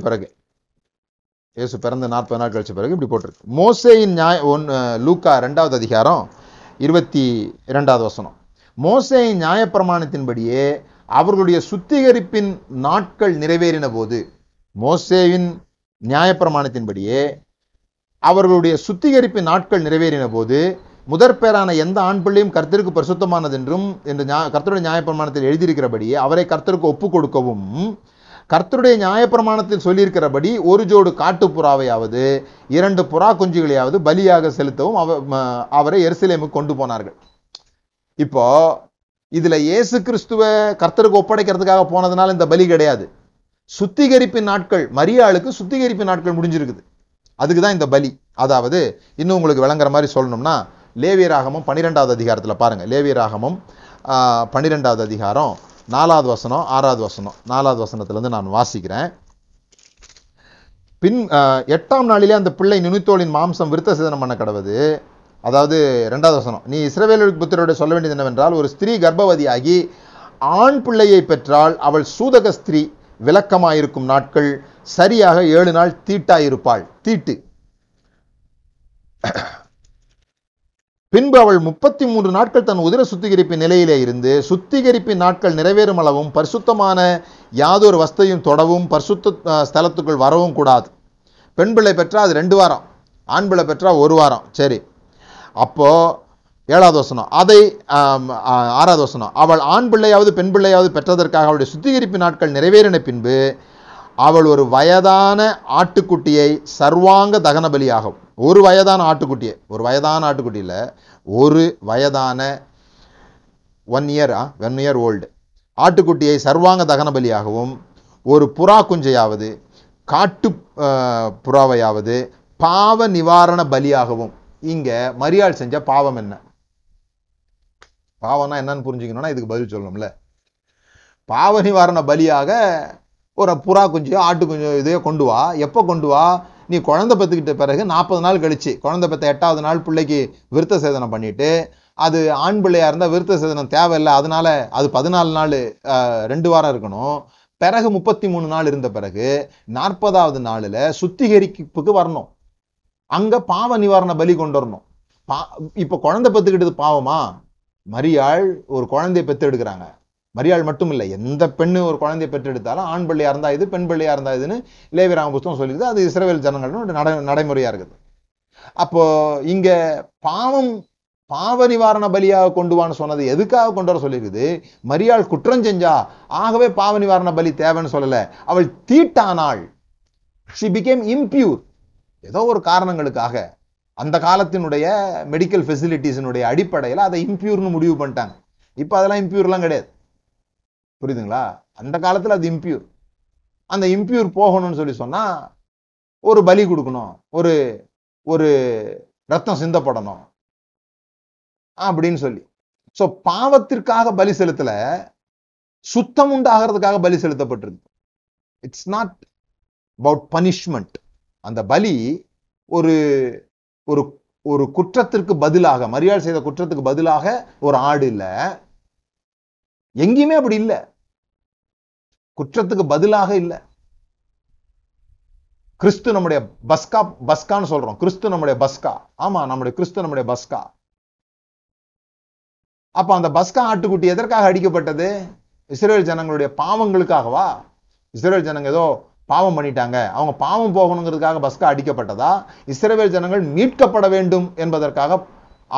பிறகு, இப்படி போட்டிருக்கு. மோசேயின் லூக்கா 2:22 மோசேயின் நியாயப்பிரமாணத்தின்படியே அவர்களுடைய சுத்திகரிப்பின் நாட்கள் நிறைவேறின போது, முதற்பேரான எந்த ஆண் பிள்ளையும் கர்த்தருக்கு பரிசுத்தமானது என்றும் கர்த்தருடைய நியாயப்பிரமாணத்தில் எழுதியிருக்கிறபடியே அவரை கர்த்தருக்கு ஒப்பு கொடுக்கவும், கர்த்தருடைய நியாயப்பிரமாணத்தில் சொல்லியிருக்கிறபடி 1 ஜோடு காட்டுப்புறாவையாவது 2 புறா குஞ்சுகளையாவது பலியாக செலுத்தவும் அவரை எருசலேமுக்கு கொண்டு போனார்கள். இப்போ இதுல இயேசு கிறிஸ்துவை கர்த்தருக்கு ஒப்படைக்கிறதுக்காக போனதுனால இந்த பலி கிடையாது. சுத்திகரிப்பின் நாட்கள், மரியாளுக்கு சுத்திகரிப்பின் நாட்கள் முடிஞ்சிருக்குது, அதுக்கு தான் இந்த பலி. அதாவது இன்னும் உங்களுக்கு விளங்குற மாதிரி சொல்லணும்னா லேவியராகமம் 12வது அதிகாரத்தில் பாருங்க. லேவியராகமம் 12வது அதிகாரம் 4வது வசனம் 6வது வசனம். 4வது வசனத்திலிருந்து நான் வாசிக்கிறேன். பின் 8ஆம் நாளிலே அந்த பிள்ளை நுனித்தோலின் மாம்சம் விருத்த சேதனம் பண்ண கடவுது. அதாவது 2வது வசனம், நீ இஸ்ரவேலருக்கு புத்திரோட சொல்ல வேண்டியது என்னவென்றால், ஒரு ஸ்திரீ கர்ப்பவதியாகி ஆண் பிள்ளையை பெற்றால் அவள் சூதக ஸ்திரீ, விளக்கமாயிருக்கும் நாட்கள் சரியாக 7 நாள் தீட்டாயிருப்பாள். தீட்டு. பின்பு அவள் 33 நாட்கள் தன் உதிர சுத்திகரிப்பின் நிலையிலே இருந்து சுத்திகரிப்பின் நாட்கள் நிறைவேறும் அளவும் பரிசுத்தமான யாதொரு வஸ்தையும் தொடவும் பரிசுத்த ஸ்தலத்துக்குள் வரவும் கூடாது. பெண் பிள்ளை பெற்றா அது 2 வாரம், ஆண் பிள்ளை பெற்றா 1 வாரம். சரி, அப்போ 7வது வசனம், அதை 6வது வசனம், அவள் ஆண் பிள்ளையாவது பெண் பிள்ளையாவது பெற்றதற்காக அவளுடைய சுத்திகரிப்பு நாட்கள் நிறைவேறின பின்பு அவள் ஒரு வயதான ஆட்டுக்குட்டியை சர்வாங்க தகன பலியாகும். ஒரு வயதான 1 இயர் ஓல்டு ஆட்டுக்குட்டியை சர்வாங்க தகன பலியாகவும், 1 புறா குஞ்சையாவது காட்டு புறாவையாவது பாவ நிவாரண பலியாகவும். இங்க மரியாள் செஞ்ச பாவம் என்ன? பாவம்னா என்னன்னு புரிஞ்சுக்கணும்னா இதுக்கு பதில் சொல்லணும்ல. பாவ நிவாரண பலியாக 1 புறா குஞ்சோ ஆட்டு குஞ்சோ இதையோ கொண்டு வா. எப்போ கொண்டு வா? நீ குழந்தை பெற்றுக்கிட்ட பிறகு 40 நாள் கழிச்சு. குழந்தை பெற்ற 8வது நாள் பிள்ளைக்கு விருத்த சேதனம் பண்ணிட்டு, அது ஆண் பிள்ளையாக இருந்தால் விருத்த சேதனம் தேவையில்லை, அதனால அது 14 நாள் 2 வாரம் இருக்கணும். பிறகு 33 நாள் இருந்த பிறகு 40வது நாளில் சுத்திகரிப்புக்கு வரணும். அங்கே பாவ நிவாரண பலி கொண்டு வரணும். இப்போ குழந்தை பெற்றுக்கிட்டது பாவமா? மரியாள் ஒரு குழந்தையை பெற்று எடுக்கிறாங்க. மரியாள் மட்டும் இல்லை, எந்த பெண்ணு ஒரு குழந்தையை பெற்றெடுத்தாலும் ஆண் பிள்ளையாக இருந்தால் இது, பெண் பிள்ளையாக இருந்தால் இதுன்னு லேவியராகம புத்தகம் சொல்லிடுது. அது இஸ்ரவேல் ஜனங்களும் நடைமுறையாக இருக்குது. அப்போ இங்க பாவ நிவாரண பலியாக கொண்டு வான்னு சொன்னது எதுக்காக கொண்டு வர சொல்லியிருக்குது? மரியாள் குற்றம் செஞ்சா ஆகவே பாவ நிவாரண பலி தேவைன்னு சொல்லலை. அவள் தீட்டானாள், ஷி பிகேம் இம்பியூர். ஏதோ ஒரு காரணங்களுக்காக அந்த காலத்தினுடைய மெடிக்கல் ஃபெசிலிட்டிஸினுடைய அடிப்படையில் அதை இம்பியூர்னு முடிவு பண்ணிட்டாங்க. இப்போ அதெல்லாம் இம்பியூர்லாம் கிடையாது, புரியுதுங்களா? அந்த காலத்தில் அது இம்பியூர். அந்த இம்பியூர் போகணும்னு சொன்னால் ஒரு பலி கொடுக்கணும், ஒரு ரத்தம் சிந்தப்படணும் அப்படின்னு சொல்லி. ஸோ பாவத்திற்காக பலி செலுத்தல, சுத்தம் உண்டாகிறதுக்காக பலி செலுத்தப்பட்டிருக்கு. It's not about punishment. அந்த பலி ஒரு ஒரு ஒரு குற்றத்திற்கு பதிலாக, மரியாள் செய்த குற்றத்துக்கு பதிலாக 1 ஆடு இல்லை. எங்கேயுமே அப்படி இல்லை, குற்றத்துக்கு பதிலாக இல்லை. கிறிஸ்து நம்முடைய பஸ்கா, பஸ்கான்னு சொல்றோம், கிறிஸ்து நம்முடைய பஸ்கா. ஆமா, கிறிஸ்து நம்முடைய பஸ்கா. அப்ப அந்த பஸ்கா ஆட்டுக்குட்டி எதற்காக அடிக்கப்பட்டது? இஸ்ரேல் ஜனங்களுடைய பாவங்களுக்காகவா? இஸ்ரேல் ஜனங்க ஏதோ பாவம் பண்ணிட்டாங்க, அவங்க பாவம் போகணுங்கிறதுக்காக பஸ்கா அடிக்கப்பட்டதா? இஸ்ரவேல் ஜனங்கள் மீட்கப்பட வேண்டும் என்பதற்காக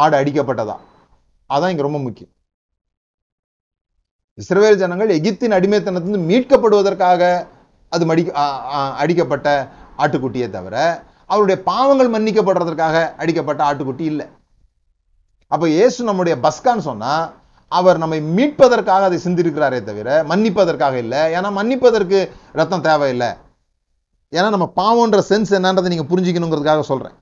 ஆடு அடிக்கப்பட்டதா? அதான் இங்க ரொம்ப முக்கியம். இஸ்ரவேல் ஜனங்கள் எகிப்தின் அடிமைத்தனத்திலிருந்து மீட்கப்படுவதற்காக அது அடிக்கப்பட்ட ஆட்டுக்குட்டியை தவிர அவருடைய பாவங்கள் மன்னிக்கப்படுறதற்காக அடிக்கப்பட்ட ஆட்டுக்குட்டி இல்லை. அப்ப இயேசு நம்முடைய பஸ்கான்னு சொன்னா அவர் நம்மை மீட்பதற்காக அதை சிந்திருக்கிறாரே தவிர மன்னிப்பதற்காக இல்லை. ஏன்னா மன்னிப்பதற்கு ரத்தம் தேவையில்லை. ஏன்னா நம்ம பாவம்ன்ற சென்ஸ் என்னன்றதை நீங்க புரிஞ்சுக்கணுங்கிறதுக்காக சொல்றேன்,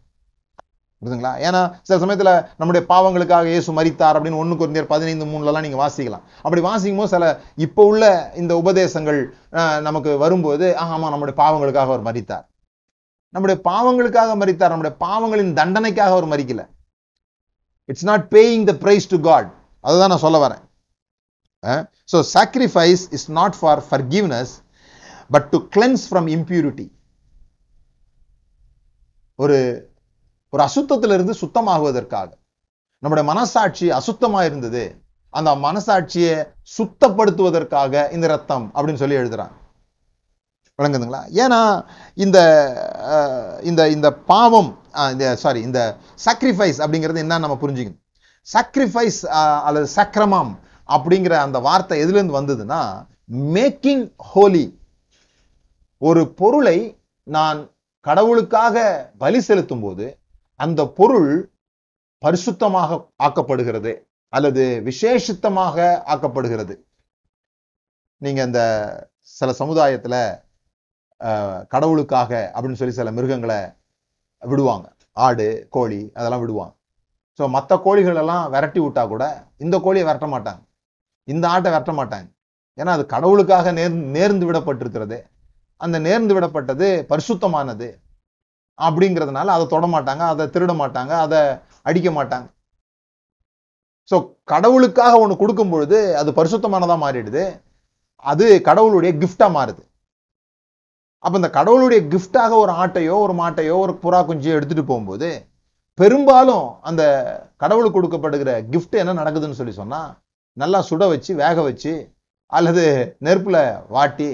புரியுதுங்களா? ஏன்னா சில சமயத்துல நம்முடைய பாவங்களுக்காக இயேசு மரித்தார் அப்படின்னு 1 கொரிந்தியர் 15:3 நீங்க வாசிக்கலாம். அப்படி வாசிக்கும் போது சில இப்போ உள்ள இந்த உபதேசங்கள் நமக்கு வரும்போது ஆமா நம்முடைய பாவங்களுக்காக அவர் மரித்தார், நம்முடைய பாவங்களுக்காக மரித்தார், நம்முடைய பாவங்களின் தண்டனைக்காக அவர் மரிக்கல. It's not paying the price to God. அதுதான் நான் சொல்ல வரேன். So sacrifice is not for forgiveness but to cleanse from impurity. ஒரு ஒரு அசுத்தத்திலிருந்து சுத்தமாகுவதற்காக. நம்முடைய மனசாட்சி அசுத்தமா இருந்தது, அந்த மனசாட்சியை சுத்தப்படுத்துவதற்காக இந்த ரத்தம் அப்படின்னு சொல்லி எழுதுறாங்க. விளங்குதுங்களா? ஏன்னா இந்த பாவம் இந்த சாக்ரிஃபைஸ் அப்படிங்கிறது என்ன நம்ம புரிஞ்சுக்கணும். சாக்ரிஃபைஸ் அல்லது சக்ரமம் அப்படிங்கிற அந்த வார்த்தை எதுலேருந்து வந்ததுன்னா, மேக்கிங் ஹோலி. ஒரு பொருளை நான் கடவுளுக்காக பலி செலுத்தும் போது அந்த பொருள் பரிசுத்தமாக ஆக்கப்படுகிறது அல்லது விசேஷித்தமாக ஆக்கப்படுகிறது. நீங்க இந்த சில சமுதாயத்துல கடவுளுக்காக அப்படின்னு சொல்லி சில மிருகங்களை விடுவாங்க, ஆடு கோழி அதெல்லாம் விடுவாங்க. ஸோ மற்ற கோழிகளெல்லாம் விரட்டி விட்டா கூட இந்த கோழியை விரட்ட மாட்டாங்க, இந்த ஆட்டை விரட்ட மாட்டாங்க. ஏன்னா அது கடவுளுக்காக நேர்ந்து விடப்பட்டிருக்கிறது, அந்த நேர்ந்து விடப்பட்டது பரிசுத்தமானது அப்படிங்கிறதுனால அதை தொட மாட்டாங்க, அதை திருட மாட்டாங்க, அதை அடிக்க மாட்டாங்க. ஸோ கடவுளுக்காக ஒன்று கொடுக்கும் பொழுது அது பரிசுத்தமானதாக மாறிடுது, அது கடவுளுடைய கிஃப்டாக மாறுது. அப்போ இந்த கடவுளுடைய கிஃப்டாக ஒரு ஆட்டையோ ஒரு மாட்டையோ ஒரு புறா குஞ்சியோ எடுத்துகிட்டு போகும்போது பெரும்பாலும் அந்த கடவுளுக்கு கொடுக்கப்படுகிற கிஃப்ட் என்ன நடக்குதுன்னு சொல்லி சொன்னால், நல்லா சுட வச்சு வேக வச்சு அல்லது நெருப்பில் வாட்டி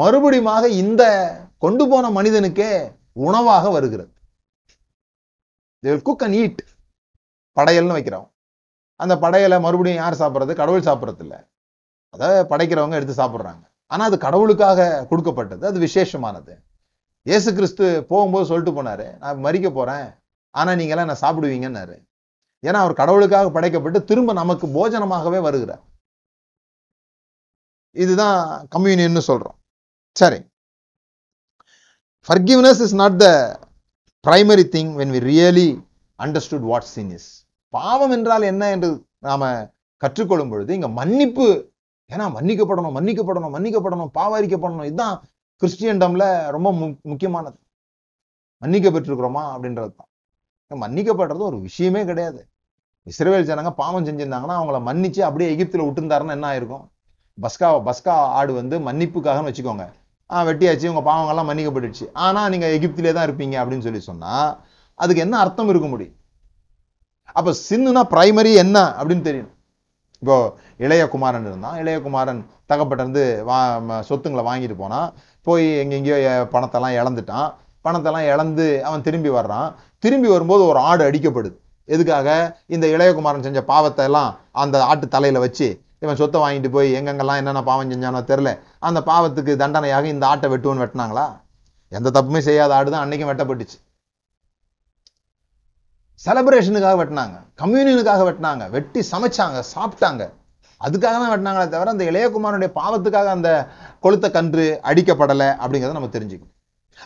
மறுபடியும் இந்த கொண்டு போன மனிதனுக்கே உணவாக வருகிறது. குக் அண்ட் ஈட், படையல்னு வைக்கிறோம். அந்த படையலை மறுபடியும் யார் சாப்பிட்றது? கடவுள் சாப்பிட்றது இல்லை, அதை படைக்கிறவங்க எடுத்து சாப்பிட்றாங்க. ஆனால் அது கடவுளுக்காக கொடுக்கப்பட்டது, அது விசேஷமானது. இயேசு கிறிஸ்து போகும்போது சொல்லிட்டு போனார், நான் மரிக்க போகிறேன் ஆனால் நீங்கள்லாம் என்ன சாப்பிடுவீங்கன்னாரு. ஏன்னா அவர் கடவுளுக்காக படைக்கப்பட்டு திரும்ப நமக்கு போஜனமாகவே வருகிறார். இதுதான் கம்யூனியன்னு சொல்கிறோம். சரி, forgiveness is not the primary thing when we really understood what sin is. பாவம் என்றால் என்ன என்று நாம் கற்றுக்கொள்ளும் பொழுது இங்கே மன்னிப்பு, ஏன்னா மன்னிக்கப்படணும் மன்னிக்கப்படணும் மன்னிக்கப்படணும் பாவம் அறிக்கப்படணும். இதுதான் கிறிஸ்டியன்டமில் ரொம்ப முக்கியமானது. மன்னிக்க பெற்றிருக்கிறோமா அப்படின்றது தான். மன்னிக்கப்படுறது ஒரு விஷயமே கிடையாது. இஸ்ரவேல் ஜனங்க பாவம் செஞ்சிருந்தாங்கன்னா அவங்கள மன்னிச்சு அப்படியே எகிப்தில் விட்டுருந்தாருன்னா என்ன ஆயிருக்கும்? பஸ்கா ஆடு வந்து மன்னிப்புக்காகன்னு வச்சுக்கோங்க, வெட்டியாச்சு உங்க பாவங்கள்லாம் மன்னிக்கப்பட்டுச்சு, ஆனா நீங்க எகிப்திலே தான் இருப்பீங்க அப்படின்னு சொல்லி சொன்னா அதுக்கு என்ன அர்த்தம் இருக்க முடியும்? அப்ப சின்னுனா பிரைமரி என்ன அப்படின்னு தெரியணும். இப்போ இளையகுமாரன் இருந்தான், இளையகுமாரன் தகப்பட்டிருந்து சொத்துங்களை வாங்கிட்டு போனா, போய் எங்கெங்கயோ பணத்தெல்லாம் இழந்துட்டான், பணத்தெல்லாம் இழந்து அவன் திரும்பி வர்றான். திரும்பி வரும்போது ஒரு ஆடு அடிக்கப்படுது. எதுக்காக? இந்த இளையகுமாரன் செஞ்ச பாவத்தை எல்லாம் அந்த ஆட்டு தலையில வச்சு இவன் சொத்தை வாங்கிட்டு போய் எங்கெங்கெல்லாம் என்னென்ன பாவம் செஞ்சானோ தெரில, அந்த பாவத்துக்கு தண்டனையாக இந்த ஆட்டை வெட்டுவோன்னு வெட்டினாங்களா? எந்த தப்புமே செய்யாத ஆடுதான் அன்னைக்கும் வெட்டப்பட்டுச்சு. செலிப்ரேஷனுக்காக வெட்டினாங்க, கம்யூனியனுக்காக வெட்டினாங்க, வெட்டி சமைச்சாங்க சாப்பிட்டாங்க, அதுக்காக தான் வெட்டினாங்களே தவிர அந்த இளையகுமாரனுடைய பாவத்துக்காக அந்த கொளுத்த கன்று அடிக்கப்படலை அப்படிங்கிறத நம்ம தெரிஞ்சுக்கணும்.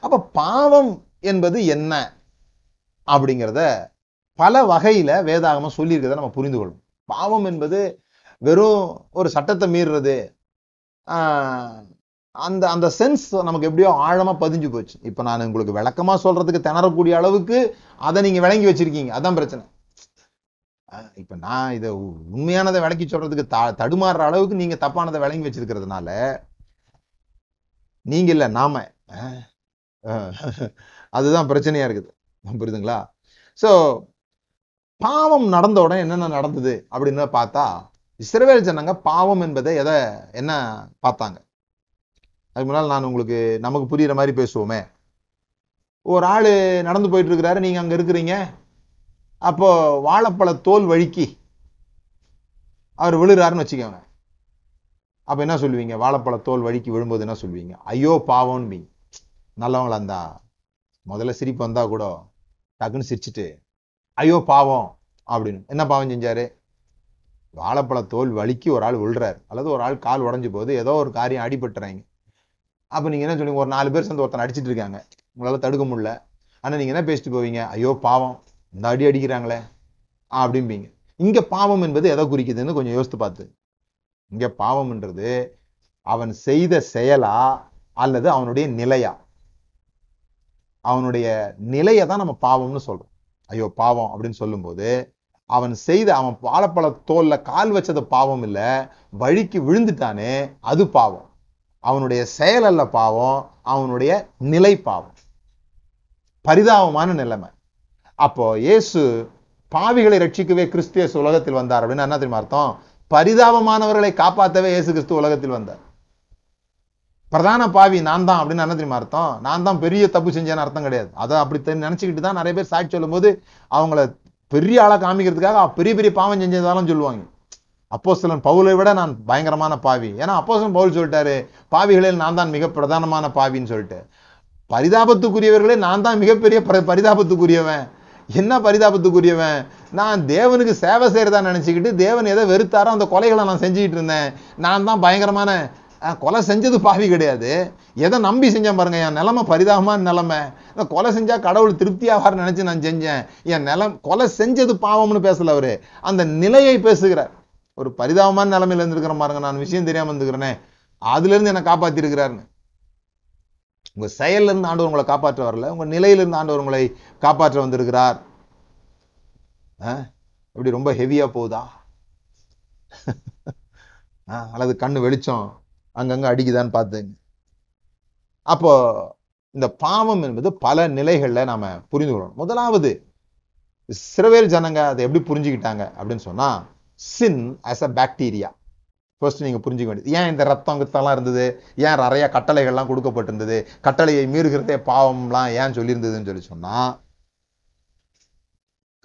அப்ப பாவம் என்பது என்ன அப்படிங்கிறத பல வகையில வேதாகமம் சொல்லியிருக்கிறத நம்ம புரிந்து கொள்ளும். பாவம் என்பது வெறும் ஒரு சட்டத்தை மீறுறது அந்த அந்த சென்ஸ் நமக்கு எப்படியோ ஆழமா பதிஞ்சு போச்சு. இப்ப நான் உங்களுக்கு விளக்கமா சொல்றதுக்கு திணறக்கூடிய அளவுக்கு அதை நீங்க விளங்கி வச்சிருக்கீங்க, அதான் பிரச்சனை. இப்ப நான் இதை உண்மையானதை விளக்கி சொல்றதுக்கு தடுமாறுற அளவுக்கு நீங்க தப்பானதை விளங்கி வச்சிருக்கிறதுனால நீங்க இல்ல நாம அதுதான் பிரச்சனையா இருக்குது, புரியுதுங்களா? ஸோ பாவம் நடந்த உடனே என்னென்ன நடந்தது அப்படின்னு பார்த்தா, இஸ்ரவேல் ஜனங்க பாவம் என்பதை எதை என்ன பார்த்தாங்க? அதுக்கு முன்னால் நான் உங்களுக்கு நமக்கு புரியுற மாதிரி பேசுவோமே. ஒரு ஆள் நடந்து போயிட்டு இருக்கிறாரு, நீங்க அங்க இருக்கிறீங்க, அப்போ வாழைப்பழ தோல் வழுக்கி அவர் விழுறாருன்னு வச்சுக்கோங்க. அப்போ என்ன சொல்லுவீங்க? வாழைப்பழ தோல் வழுக்கி விழும்போது என்ன சொல்லுவீங்க? ஐயோ பாவம்னு பீங்க. நல்லவங்களா இருந்தா முதல்ல சிரிப்பு வந்தா கூட டக்குன்னு சிரிச்சுட்டு ஐயோ பாவம் அப்படின்னு, என்ன பாவம் செஞ்சாரு? வாழைப்பழ தோல் வலிக்கி ஒரு ஆள் விழுறாரு, அல்லது ஒரு ஆள் கால் உடஞ்சி போகுது, ஏதோ ஒரு காரியம் அடிபட்டுறாங்க. அப்போ நீங்கள் என்ன சொல்லுவீங்க? ஒரு 4 பேர் சேர்ந்து ஒருத்தன் அடிச்சுட்டு இருக்காங்க, உங்களால் தடுக்க முடியல. ஆனால் நீங்கள் என்ன பேசிட்டு போவீங்க? ஐயோ பாவம், இந்த அடி அடிக்கிறாங்களே அப்படிம்பீங்க. இங்கே பாவம் என்பது எதை குறிக்குதுன்னு கொஞ்சம் யோசித்து பார்த்து. இங்கே பாவம்ன்றது அவன் செய்த செயலா அல்லது அவனுடைய நிலையா? அவனுடைய நிலையை தான் நம்ம பாவம்னு சொல்கிறோம். ஐயோ பாவம் அப்படின்னு சொல்லும்போது அவன் செய்த, அவன் வாழைப்பழ தோல்ல கால் வச்சது பாவம் இல்லை, வழிக்கு விழுந்துட்டானே அது பாவம். அவனுடைய செயல் அல்ல பாவம், அவனுடைய நிலை பாவம், பரிதாபமான நிலைமை. அப்போ இயேசு பாவிகளை ரட்சிக்கவே கிறிஸ்து இயேசு உலகத்தில் வந்தார் அப்படின்னு என்ன தெரியுமா அர்த்தம்? பரிதாபமானவர்களை காப்பாற்றவே இயேசு கிறிஸ்து உலகத்தில் வந்தார். பிரதான பாவி நான் தான் அப்படின்னு என்ன தெரியுமா அர்த்தம்? நான் தான் பெரிய தப்பு செஞ்சேன்னு அர்த்தம் கிடையாது. அதை அப்படி நினைச்சுக்கிட்டு தான் நிறைய பேர் சாட்சி சொல்லும் போது அவங்கள பெரிய ஆளை காமிக்கிறதுக்காக பெரிய பெரிய பாவம் செஞ்சதாலும் சொல்லுவாங்க. அப்போஸ்தலன் பவுலை விட நான் பயங்கரமான பாவி, ஏன்னா அப்போஸ்தலன் பவுல் சொல்லிட்டாரு பாவிகளில் நான் தான் மிக பிரதானமான பாவின்னு சொல்லிட்டு. பரிதாபத்துக்குரியவர்களே நான் தான் மிகப்பெரிய பரிதாபத்துக்குரியவன். என்ன பரிதாபத்துக்குரியவன்? நான் தேவனுக்கு சேவை செய்யறதா நினைச்சுக்கிட்டு தேவன் எதை வெறுத்தாரோ அந்த கொலைகளை நான் செஞ்சுக்கிட்டு இருந்தேன். நான் தான் பயங்கரமான கொலை செஞ்சது பாவி கிடையாது, எதை நம்பி செஞ்சேன் பாருங்க. என் நிலைமை பரிதாபமான நிலைமை. இந்த கொலை செஞ்சா கடவுள் திருப்தியாகாருன்னு நினைச்சு நான் செஞ்சேன். என் நிலம் கொலை செஞ்சது பாவம்னு பேசல அவரு, அந்த நிலையை பேசுகிறார். ஒரு பரிதாபமான நிலைமையில இருந்துருக்கிற பாருங்க, நான் விஷயம் தெரியாம இருந்துக்கிறேன், அதுல இருந்து என்னை காப்பாத்தி இருக்கிறாருன்னு. உங்க செயல்ல இருந்து ஆண்டவர் உங்களை காப்பாற்ற வரல, உங்க நிலையிலிருந்து ஆண்டவர் உங்களை காப்பாற்ற வந்திருக்கிறார். இப்படி ரொம்ப ஹெவியா போகுதா, அல்லது கண்ணு வெளிச்சம் அங்கங்க அடிக்குதான்னு பார்த்துங்க. அப்போ இந்த பாவம் என்பது பல நிலைகள்ல நாம புரிந்து கொள்ளணும். முதலாவது இஸ்ரவேல் ஜனங்க அதை எப்படி புரிஞ்சுக்கிட்டாங்க அப்படின்னு சொன்னா, sin as a bacteria first நீங்க புரிஞ்சுக்க வேண்டியது. ஏன் இந்த ரத்தம் கித்தம்லாம் இருந்தது? ஏன் நிறைய கட்டளைகள்லாம் கொடுக்கப்பட்டிருந்தது? கட்டளையை மீறுகிறதே பாவம்லாம் ஏன் சொல்லியிருந்ததுன்னு சொல்லி சொன்னா,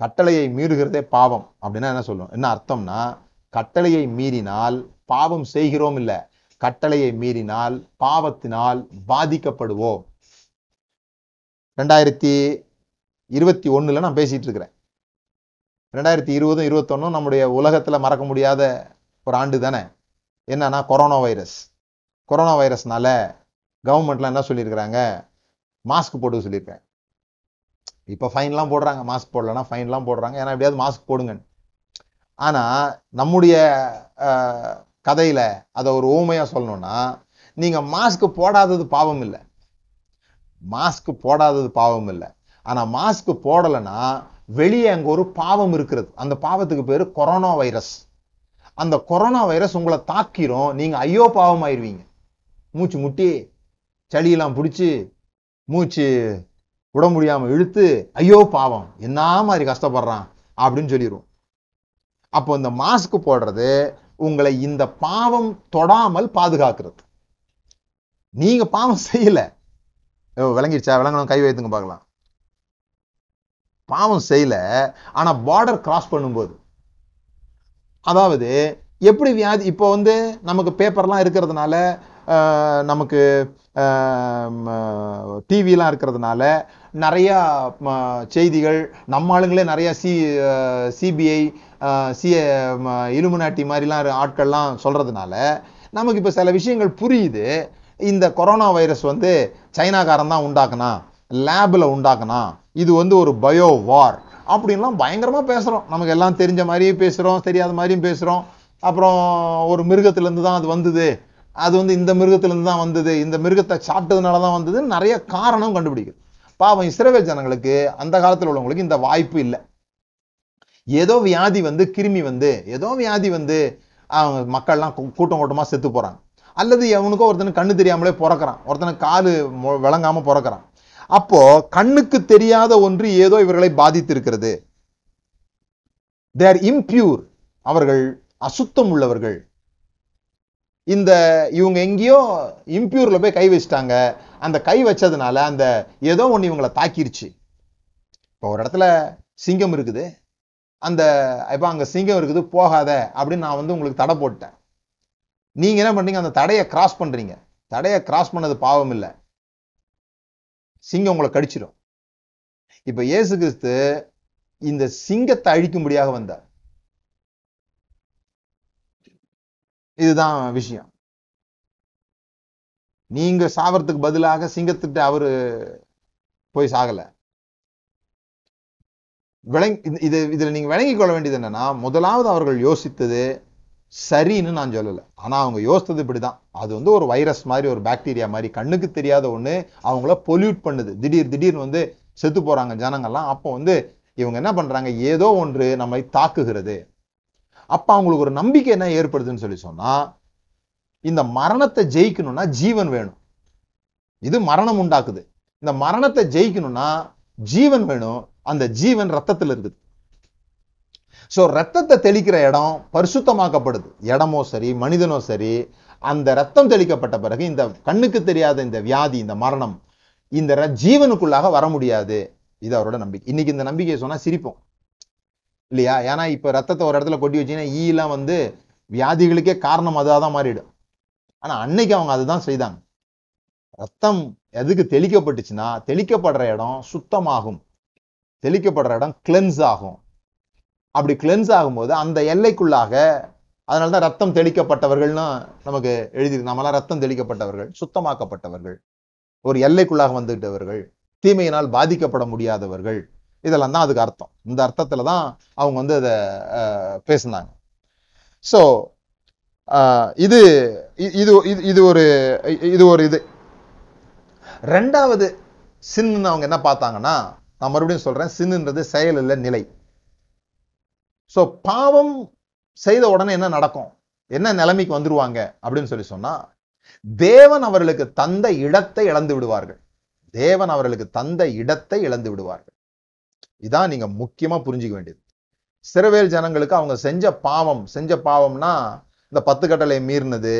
கட்டளையை மீறுகிறதே பாவம் அப்படின்னா என்ன சொல்லுவோம்? என்ன அர்த்தம்னா, கட்டளையை மீறினால் பாவம் செய்கிறோம் இல்லை, கட்டளையை மீறினால் பாவத்தினால் பாதிக்கப்படுவோம். 2021 நான் பேசிட்டு இருக்கிறேன். 2020-21 நம்முடைய உலகத்துல மறக்க முடியாத ஒரு ஆண்டு தானே. என்னன்னா கொரோனா வைரஸ். கொரோனா வைரஸ்னால கவர்மெண்ட்லாம் என்ன சொல்லியிருக்கிறாங்க? மாஸ்க் போட்டு சொல்லியிருக்கேன். இப்போ ஃபைன்லாம் போடுறாங்க, மாஸ்க் போடலன்னா ஃபைன்லாம் போடுறாங்க, ஏன்னா எப்படியாவது மாஸ்க் போடுங்க. ஆனா நம்முடைய கதையில அதை ஒரு ஓமையா சொல்லணும்னா, நீங்க மாஸ்க் போடாதது பாவம் இல்லை, மாஸ்க் போடாதது பாவம் இல்லை. ஆனா மாஸ்க் போடலைன்னா வெளியே அங்க ஒரு பாவம் இருக்கிறது, அந்த பாவத்துக்கு பேரு கொரோனா வைரஸ். அந்த கொரோனா வைரஸ் உங்களை தாக்கிறோம், நீங்க ஐயோ பாவம் ஆயிடுவீங்க. மூச்சு முட்டி சளியெல்லாம் பிடிச்சி மூச்சு விட முடியாம இழுத்து ஐயோ பாவம் என்ன மாதிரி கஷ்டப்படுறான் அப்படின்னு சொல்லிடுவோம். அப்போ இந்த மாஸ்க் போடுறது உங்களை இந்த பாவம் தொடாமல் பாதுகாக்கிறது. நீங்க பாவம் செய்யல, விளங்கிடுச்சா? விளங்கணும், கை வைத்துங்க பார்க்கலாம். பாவம் செய்யல, ஆனா பார்டர் கிராஸ் பண்ணும்போது, அதாவது எப்படி வியாதி இப்போ நமக்கு பேப்பர்லாம் இருக்கிறதுனால, நமக்கு டிவிலாம் இருக்கிறதுனால நிறையா செய்திகள், நம்ம ஆளுங்களே நிறையா சிபிஐ இலுமினாட்டி மாதிரிலாம் ஆட்கள்லாம் சொல்கிறதுனால நமக்கு இப்போ சில விஷயங்கள் புரியுது. இந்த கொரோனா வைரஸ் சைனாக்காரன் தான் உண்டாக்குனா, லேபில் உண்டாக்குனா, இது ஒரு பயோ வார் அப்படின்லாம் பயங்கரமாக பேசுகிறோம். நமக்கு எல்லாம் தெரிஞ்ச மாதிரியும் பேசுகிறோம், தெரியாத மாதிரியும் பேசுகிறோம். அப்புறம் ஒரு மிருகத்துலேருந்து தான் அது வந்தது, அது இந்த மிருகத்துலேருந்து தான் வந்தது, இந்த மிருகத்தை சாப்பிட்டதுனால தான் வந்தது, நிறைய காரணம் கண்டுபிடிக்குது. பாவம் இஸ்ரவேல் ஜனங்களுக்கு அந்த காலத்தில் உள்ளவங்களுக்கு இந்த வாய்ப்பு இல்லை. ஏதோ வியாதி கிருமி ஏதோ வியாதி அவங்க மக்கள்லாம் கூட்டம் கூட்டமாக செத்து போகிறாங்க, அல்லது அவனுக்கோ ஒருத்தனுக்கு கண்ணு தெரியாமலே பிறக்கிறான், ஒருத்தனுக்கு காலு விளங்காமல் பிறக்கிறான். அப்போ கண்ணுக்கு தெரியாத ஒன்று ஏதோ இவர்களை பாதித்திருக்கிறது. தேர் இம்பியூர், அவர்கள் அசுத்தம் உள்ளவர்கள். இவங்க எங்கேயோ இம்பியூர்ல போய் கை வச்சிட்டாங்க, அந்த கை வச்சதுனால அந்த ஏதோ ஒன்று இவங்களை தாக்கிருச்சு. இப்போ ஒரு இடத்துல சிங்கம் இருக்குது, அந்த இப்போ அங்கே சிங்கம் இருக்குது போகாத அப்படின்னு நான் வந்து உங்களுக்கு தடை போட்டேன். நீங்கள் என்ன பண்ணுறீங்க, அந்த தடையை கிராஸ் பண்ணுறீங்க. தடையை கிராஸ் பண்ணது பாவம் இல்லை, சிங்கம் உங்களை கடிச்சிடும். இப்போ இயேசு கிறிஸ்து இந்த சிங்கத்தை அழிக்கும்படியாக வந்தார். இதுதான் விஷயம். நீங்க சாவறதுக்கு பதிலாக சிங்கத்திட்ட அவரு போய் சாகல. இதுல நீங்க விளங்கிக் கொள்ள வேண்டியது என்னன்னா, முதலாவது அவர்கள் யோசித்தது சரின்னு நான் சொல்லல, ஆனா அவங்க யோசித்தது இப்படிதான். அது வந்து ஒரு வைரஸ் மாதிரி, ஒரு பாக்டீரியா மாதிரி, கண்ணுக்கு தெரியாத ஒண்ணு அவங்கள பொல்யூட் பண்ணுது. திடீர்னு வந்து செத்து போறாங்க ஜனங்கள்லாம். அப்போ வந்து இவங்க என்ன பண்றாங்க, ஏதோ ஒன்று நம்மை தாக்குகிறது. அப்ப அவங்களுக்கு ஒரு நம்பிக்கை என்ன ஏற்படுதுன்னு சொல்லி சொன்னா, இந்த மரணத்தை ஜெயிக்கணும்னா ஜீவன் வேணும். இது மரணம் உண்டாக்குது. இந்த மரணத்தை ஜெயிக்கணும்னா ஜீவன் வேணும். அந்த ஜீவன் ரத்தத்தில் இருக்குது. சோ ரத்தத்தை தெளிக்கிற இடம் பரிசுத்தமாக்கப்படுது. இடமோ சரி, மனிதனோ சரி, அந்த ரத்தம் தெளிக்கப்பட்ட பிறகு இந்த கண்ணுக்கு தெரியாத இந்த வியாதி, இந்த மரணம், இந்த ஜீவனுக்குள்ளாக வர முடியாது. இது அவரோட நம்பிக்கை. இன்னைக்கு இந்த நம்பிக்கையை சொன்னா சிரிப்போம் இல்லையா? ஏன்னா இப்ப ரத்தத்தை ஒரு இடத்துல கொட்டி வச்சீங்கன்னா ஈலாம் வந்து வியாதிகளுக்கே காரணம் அதான் மாறிடும். ஆனா அன்னைக்கு அவங்க அதுதான் செய்தாங்க. ரத்தம் எதுக்கு தெளிக்கப்பட்டுச்சுன்னா, தெளிக்கப்படுற இடம் சுத்தமாகும், தெளிக்கப்படுற இடம் கிளென்ஸ் ஆகும். அப்படி கிளென்ஸ் ஆகும்போது அந்த எல்லைக்குள்ளாக, அதனாலதான் ரத்தம் தெளிக்கப்பட்டவர்கள்னு நமக்கு எழுதியிருக்கு. நம்மளாம் ரத்தம் தெளிக்கப்பட்டவர்கள், சுத்தமாக்கப்பட்டவர்கள், ஒரு எல்லைக்குள்ளாக வந்துவிட்டவர்கள், தீமையினால் பாதிக்கப்பட முடியாதவர்கள். இதெல்லாம் தான் அதுக்கு அர்த்தம். இந்த அர்த்தத்துல தான் அவங்க வந்து அதை பேசினாங்க. ஸோ இது இது இது ஒரு இது ஒரு இது ரெண்டாவது சின்னு அவங்க என்ன பார்த்தாங்கன்னா, நான் மறுபடியும் சொல்றேன், சின்னுன்றது செயல் இல்லை, நிலை. ஸோ பாவம் செய்த உடனே என்ன நடக்கும், என்ன நிலைமைக்கு வந்துருவாங்க அப்படின்னு சொல்லி சொன்னா, தேவன் அவர்களுக்கு தந்த இடத்தை இழந்து விடுவார்கள். தேவன் அவர்களுக்கு தந்த இடத்தை இழந்து விடுவார்கள். இதான் நீங்க முக்கியமா புரிஞ்சுக்க வேண்டியது. சிறுவேல் ஜனங்களுக்கு அவங்க செஞ்ச பாவம்னா இந்த 10 கட்டளை மீறினது,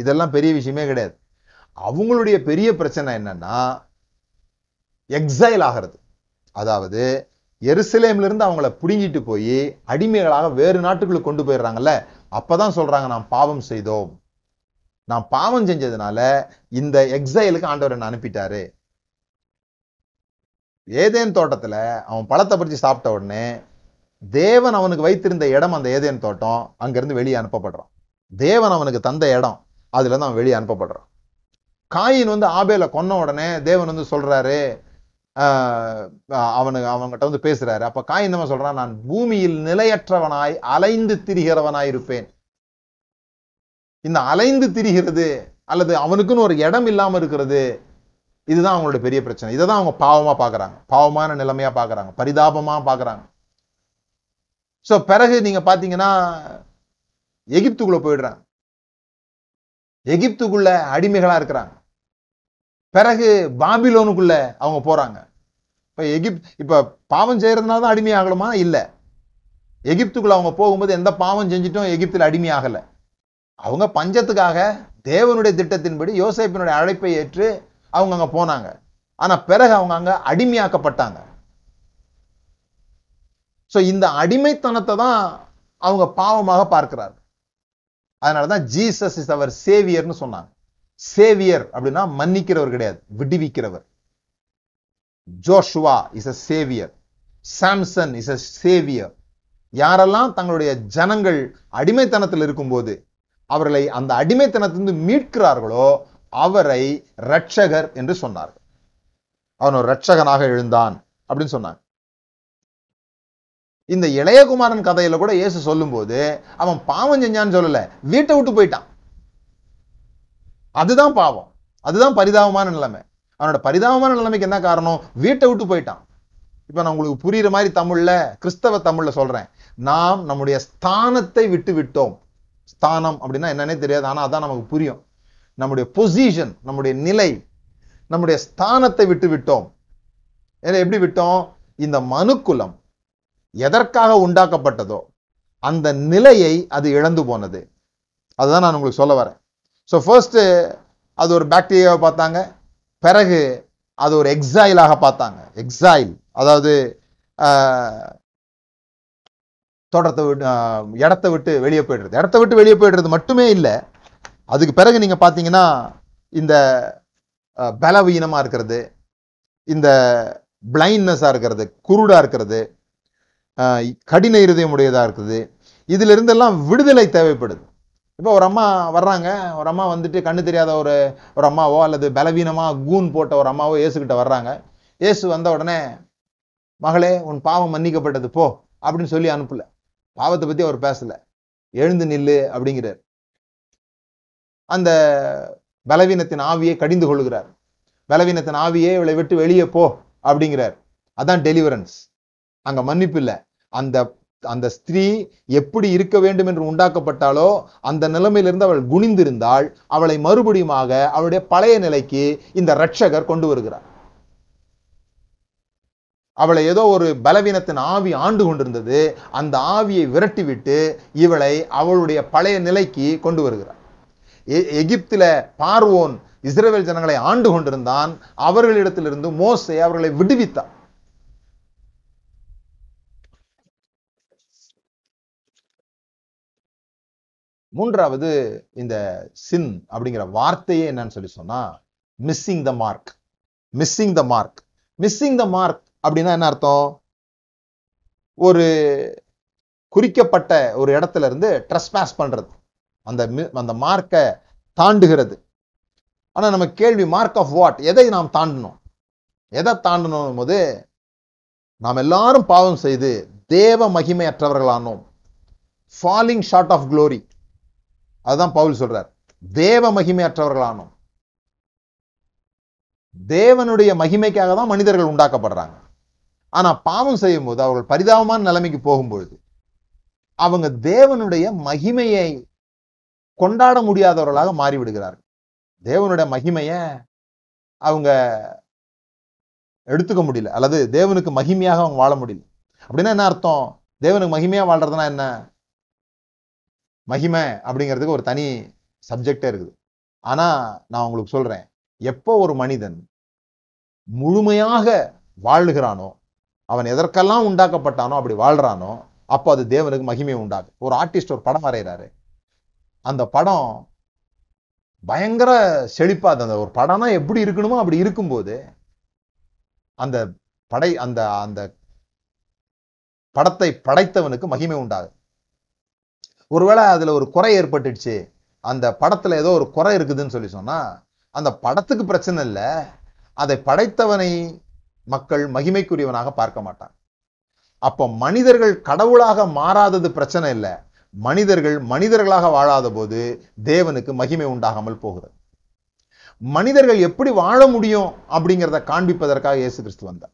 இதெல்லாம் பெரிய விஷயமே கிடையாது. அவங்களுடைய பெரிய பிரச்சனை என்னன்னா எக்ஸைல் ஆகிறது. அதாவது எருசலேம்ல இருந்து அவங்கள பிடுங்கிட்டு போய் அடிமைகளாக வேறு நாட்டுக்குள்ள கொண்டு போயிடுறாங்கல்ல. அப்பதான் சொல்றாங்க, நான் பாவம் செய்தோம், நான் பாவம் செஞ்சதுனால இந்த எக்ஸைலுக்கு ஆண்டவர் என்ன அனுப்பிட்டாரு. ஏதேன் தோட்டத்துல அவன் பழத்தை பறிச்சு சாப்பிட்ட உடனே தேவன் அவனுக்கு வைத்திருந்த இடம், அந்த ஏதேன் தோட்டம், அங்கிருந்து வெளியே அனுப்பப்படுறான். தேவன் அவனுக்கு தந்த இடம், அதுல இருந்து அவன் வெளியே அனுப்பப்படுறான். காயின் வந்து ஆபேல கொன்ன உடனே தேவன் வந்து சொல்றாரு, அவன்கிட்ட வந்து பேசுறாரு. அப்ப காயின் நம்ம சொல்றான், நான் பூமியில் நிலையற்றவனாய் அலைந்து திரிகிறவனாய் இருப்பேன். இந்த அலைந்து திரிகிறது அல்லது அவனுக்குன்னு ஒரு இடம் இல்லாம இருக்கிறது, இதுதான் அவங்களோட பெரிய பிரச்சனை. இதை தான் அவங்க பாவமா பாக்குறாங்க, பாவமான நிலைமையா பாக்குறாங்க, பரிதாபமா பாக்குறாங்க. சோ பிறகு நீங்க பாத்தீங்கன்னா எகிப்துக்குள்ள போயிடுறாங்க, எகிப்துக்குள்ள அடிமைகளா இருக்கிறாங்க. பிறகு பாபிலோனுக்குள்ள அவங்க போறாங்க. இப்ப இப்ப பாவம் செய்யறதுனால தான் அடிமையாகணுமா? இல்ல, எகிப்துக்குள்ள அவங்க போகும்போது எந்த பாவம் செஞ்சிட்டும் எகிப்துல அடிமையாகல. அவங்க பஞ்சத்துக்காக தேவனுடைய திட்டத்தின்படி யோசேப்பினுடைய அழைப்பை ஏற்று அவங்க அங்க போனாங்க. ஆனா பிறகு அவங்க அங்க அடிமையாக்கப்பட்டாங்க. சோ இந்த அடிமைத்தனத்தை தான் அவங்க பாவமாக பார்க்கிறார்கள். அதனாலதான் ஜீசஸ் இஸ் அவர் சேவியர்னு சொன்னாங்க. சேவியர் அப்படின்னா மன்னிக்கிறவர் கிடையாது, விடுவிக்கிறவர். Joshua is a saviour, Samson is a saviour. யாரெல்லாம் தங்களுடைய ஜனங்கள் அடிமைத்தனத்தில் இருக்கும்போது அவர்களை அந்த அடிமைத்தனத்திலிருந்து மீட்கிறார்களோ அவரை ரட்சகர் என்று சொன்னார்கள். அவன் ஒரு ரட்சகனாக எழுந்தான் அப்படின்னு சொன்னாங்க. இந்த இளையகுமாரன் கதையில கூட இயேசு சொல்லும் போது அவன் பாவம் செஞ்சான்னு சொல்லல, வீட்டை விட்டு போயிட்டான். அதுதான் பாவம், அதுதான் பரிதாபமான நிலைமை. அவனோட பரிதாபமான நிலைமைக்கு என்ன காரணம், வீட்டை விட்டு போயிட்டான். இப்ப நான் உங்களுக்கு புரியுற மாதிரி தமிழ்ல, கிறிஸ்தவ தமிழ்ல சொல்றேன், நாம் நம்முடைய ஸ்தானத்தை விட்டு விட்டோம். ஸ்தானம் அப்படின்னா என்னன்னே தெரியாது, ஆனா அதான் நமக்கு புரியும். நம்முடைய பொசிஷன், நம்முடைய நிலை, நம்முடைய ஸ்தானத்தை விட்டு விட்டோம். எப்படி விட்டோம், இந்த மனுக்குலம் எதற்காக உண்டாக்கப்பட்டதோ அந்த நிலையை அது இழந்து போனது. அதுதான் நான் உங்களுக்கு சொல்ல வரேன். ஸோ ஃபர்ஸ்ட் அது ஒரு பாக்டீரியாவை பார்த்தாங்க, பிறகு அது ஒரு எக்ஸைலாக பார்த்தாங்க. எக்ஸைல் அதாவது தோட்டத்தை விட்டு இடத்த விட்டு வெளியே போய்டுறது. இடத்த விட்டு வெளியே போய்டுறது மட்டுமே இல்லை, அதுக்கு பிறகு நீங்கள் பார்த்தீங்கன்னா இந்த பலவீனமாக இருக்கிறது, இந்த பிளைண்ட்னஸாக இருக்கிறது, குருடாக இருக்கிறது, கடின இருதயம் உடையதாக இருக்குது, இதிலிருந்தெல்லாம் விடுதலை தேவைப்படுது. இப்போ ஒரு அம்மா வர்றாங்க, ஒரு அம்மா வந்துட்டு கண்ணு தெரியாத ஒரு அம்மாவோ அல்லது பலவீனமாக கூன் போட்ட ஒரு அம்மாவோ இயேசுக்கிட்ட வர்றாங்க. இயேசு வந்த உடனே மகளே உன் பாவம் மன்னிக்கப்பட்டது போ அப்படின்னு சொல்லி அனுப்பல, பாவத்தை பற்றி அவர் பேசலை, எழுந்து நில்லு அப்படிங்கிறார். அந்த பலவீனத்தின் ஆவியை கடிந்து கொள்கிறார், பலவீனத்தின் ஆவியே இவளை விட்டு வெளியே போ அப்படிங்கிறார். அதான் டெலிவரன்ஸ். அங்கே மன்னிப்பு இல்லை, அந்த அந்த ஸ்திரீ எப்படி இருக்க வேண்டும் என்று உண்டாக்கப்பட்டாலோ அந்த நிலைமையிலிருந்து அவள் குனிந்திருந்தாள், அவளை மறுபடியுமாக அவளுடைய பழைய நிலைக்கு இந்த ரட்சகர் கொண்டு வருகிறார். அவளை ஏதோ ஒரு பலவீனத்தின் ஆவி ஆண்டு கொண்டிருந்தது, அந்த ஆவியை விரட்டிவிட்டு இவளை அவளுடைய பழைய நிலைக்கு கொண்டு வருகிறார். எகிப்தில பார்வோன் இஸ்ரவேல் ஜனங்களை ஆண்டு கொண்டிருந்தான், அவர்களிடத்திலிருந்து மோசே அவர்களை விடுவித்தார். மூன்றாவது இந்த சின் அப்படிங்கிற வார்த்தையே என்னன்னு சொல்லி சொன்னா missing the mark. Missing the mark, missing the mark அப்படின்னா என்ன அர்த்தம்? ஒரு குறிக்கப்பட்ட ஒரு இடத்துல இருந்து ட்ரெஸ்பாஸ் பண்றது, அந்த மார்க்கை தாண்டுகிறது. ஆனா நம்ம கேள்வி, மார்க் ஆஃப் வாட்? எதை நாம் தாண்டணும்? எதை தாண்டணும் போது நாம் எல்லாரும் பாவம் செய்து தேவ மகிமையற்றவர்களானோம். ஃபாலிங் ஷார்ட் ஆஃப் க்ளோரி, அதுதான் பவுல் சொல்றார், தேவ மகிமையற்றவர்களானோம். தேவனுடைய மகிமைக்காக தான் மனிதர்கள் உண்டாக்கப்படுறாங்க. ஆனா பாவம் செய்யும் போது அவர்கள் பரிதாபமான நிலைமைக்கு போகும்பொழுது அவங்க தேவனுடைய மகிமையை கொண்டாட முடியாதவர்களாக மாறிவிடுகிறார்கள். தேவனுடைய மகிமையை அவங்க எடுத்துக்க முடியல, அல்லது தேவனுக்கு மகிமையாக அவங்க வாழ முடியல. அப்படின்னா என்ன அர்த்தம்? தேவனுக்கு மகிமையா வாழ்றதுன்னா என்ன? மகிமை அப்படிங்கிறதுக்கு ஒரு தனி சப்ஜெக்டே இருக்குது. ஆனா நான் உங்களுக்கு சொல்றேன், எப்போ ஒரு மனிதன் முழுமையாக வாழ்கிறானோ, அவன் எதற்கெல்லாம் உண்டாக்கப்பட்டானோ அப்படி வாழ்றானோ, அப்போ அது தேவனுக்கு மகிமையை உண்டாகும். ஒரு ஆர்டிஸ்ட் ஒரு படம் வரைகிறாரு, அந்த படம் பயங்கர செழிப்பாது, அந்த ஒரு படம்னா எப்படி இருக்கணுமோ அப்படி இருக்கும்போது அந்த அந்த அந்த படத்தை படைத்தவனுக்கு மகிமை உண்டாகும். ஒருவேளை அதுல ஒரு குறை ஏற்பட்டுடுச்சு, அந்த படத்துல ஏதோ ஒரு குறை இருக்குதுன்னு சொல்லி சொன்னா அந்த படத்துக்கு பிரச்சனை இல்லை, அதை படைத்தவனை மக்கள் மகிமைக்குரியவனாக பார்க்க மாட்டாங்க. அப்போ மனிதர்கள் கடவுளாக மாறாதது பிரச்சனை இல்லை, மனிதர்கள் மனிதர்களாக வாழாத போது தேவனுக்கு மகிமை உண்டாகாமல் போகிறது. மனிதர்கள் எப்படி வாழ முடியும் அப்படிங்கிறத காண்பிப்பதற்காக இயேசு கிறிஸ்து வந்தார்.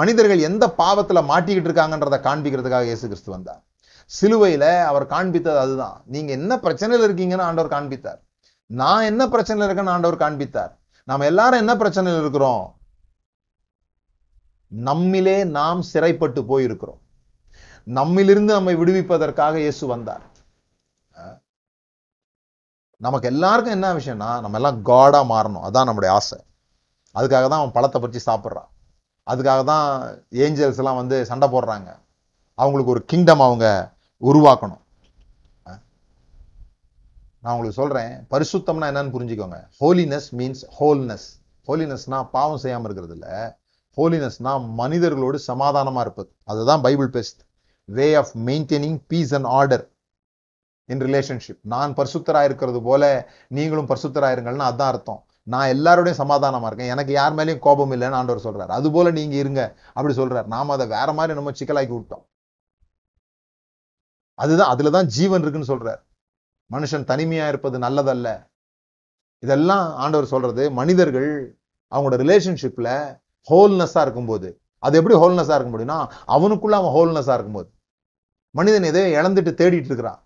மனிதர்கள் எந்த பாவத்துல மாட்டிக்கிட்டு இருக்காங்கன்றதை காண்பிக்கிறதுக்காக இயேசு கிறிஸ்து வந்தார். சிலுவையில அவர் காண்பித்தது அதுதான். நீங்க என்ன பிரச்சனையில இருக்கீங்கன்னு ஆண்டவர் காண்பித்தார், நான் என்ன பிரச்சனையில இருக்கேன்னு ஆண்டவர் காண்பித்தார். நாம எல்லாரும் என்ன பிரச்சனையில இருக்கிறோம்? நம்மிலே நாம் சிறைப்பட்டு போயிருக்கிறோம். நம்மிலிருந்து நம்மை விடுவிப்பதற்காக இயேசு வந்தார். நமக்கு எல்லாருக்கும் என்ன விஷயம்னா, நம்ம எல்லாம் காடா மாறணும், அதான் நம்முடைய ஆசை. அதுக்காக தான் அவன் பழத்தை பறிச்சு சாப்பிட்றான், அதுக்காக தான் ஏஞ்சல்ஸ் எல்லாம் வந்து சண்டை போடுறாங்க, அவங்களுக்கு ஒரு கிங்டம் அவங்க உருவாக்கணும். நான் உங்களுக்கு சொல்கிறேன், பரிசுத்தம்னா என்னன்னு புரிஞ்சுக்கோங்க. Holiness means wholeness. ஹோலினஸ்னா பாவம் செய்யாமல் இருக்கிறது இல்லை, ஹோலினஸ்னா மனிதர்களோடு சமாதானமாக இருப்பது. அதுதான் பைபிள் பேசுது, way of maintaining peace and order in relationship. நான் பரிசுத்தராக இருக்கிறது போல நீங்களும் பரிசுத்தராக இருங்கள்னா அதுதான் அர்த்தம். நான் எல்லாரோடையும் சமாதானமாக இருக்கேன், எனக்கு யார் மேலேயும் கோபம் இல்லைன்னு ஆண்டவர் சொல்கிறார். அதுபோல் நீங்கள் இருங்க அப்படி சொல்கிறார். நாம் அதை வேற மாதிரி நம்ம சிக்கலாக்கி விட்டோம். அதுதான், அதில் தான் ஜீவன் இருக்குன்னு சொல்கிறார். மனுஷன் தனிமையா இருப்பது நல்லதல்ல. இதெல்லாம் ஆண்டவர் சொல்றது. மனிதர்கள் அவங்களோட ரிலேஷன்ஷிப்ல ஹோல்னஸா இருக்கும்போது, அது எப்படி ஹோல்னஸா இருக்க முடியும்னா, அவனுக்குள்ள அவன் ஹோல்னஸா இருக்கும்போது. மனிதன் எதையோ இழந்துட்டு தேடிட்டு இருக்கிறான்.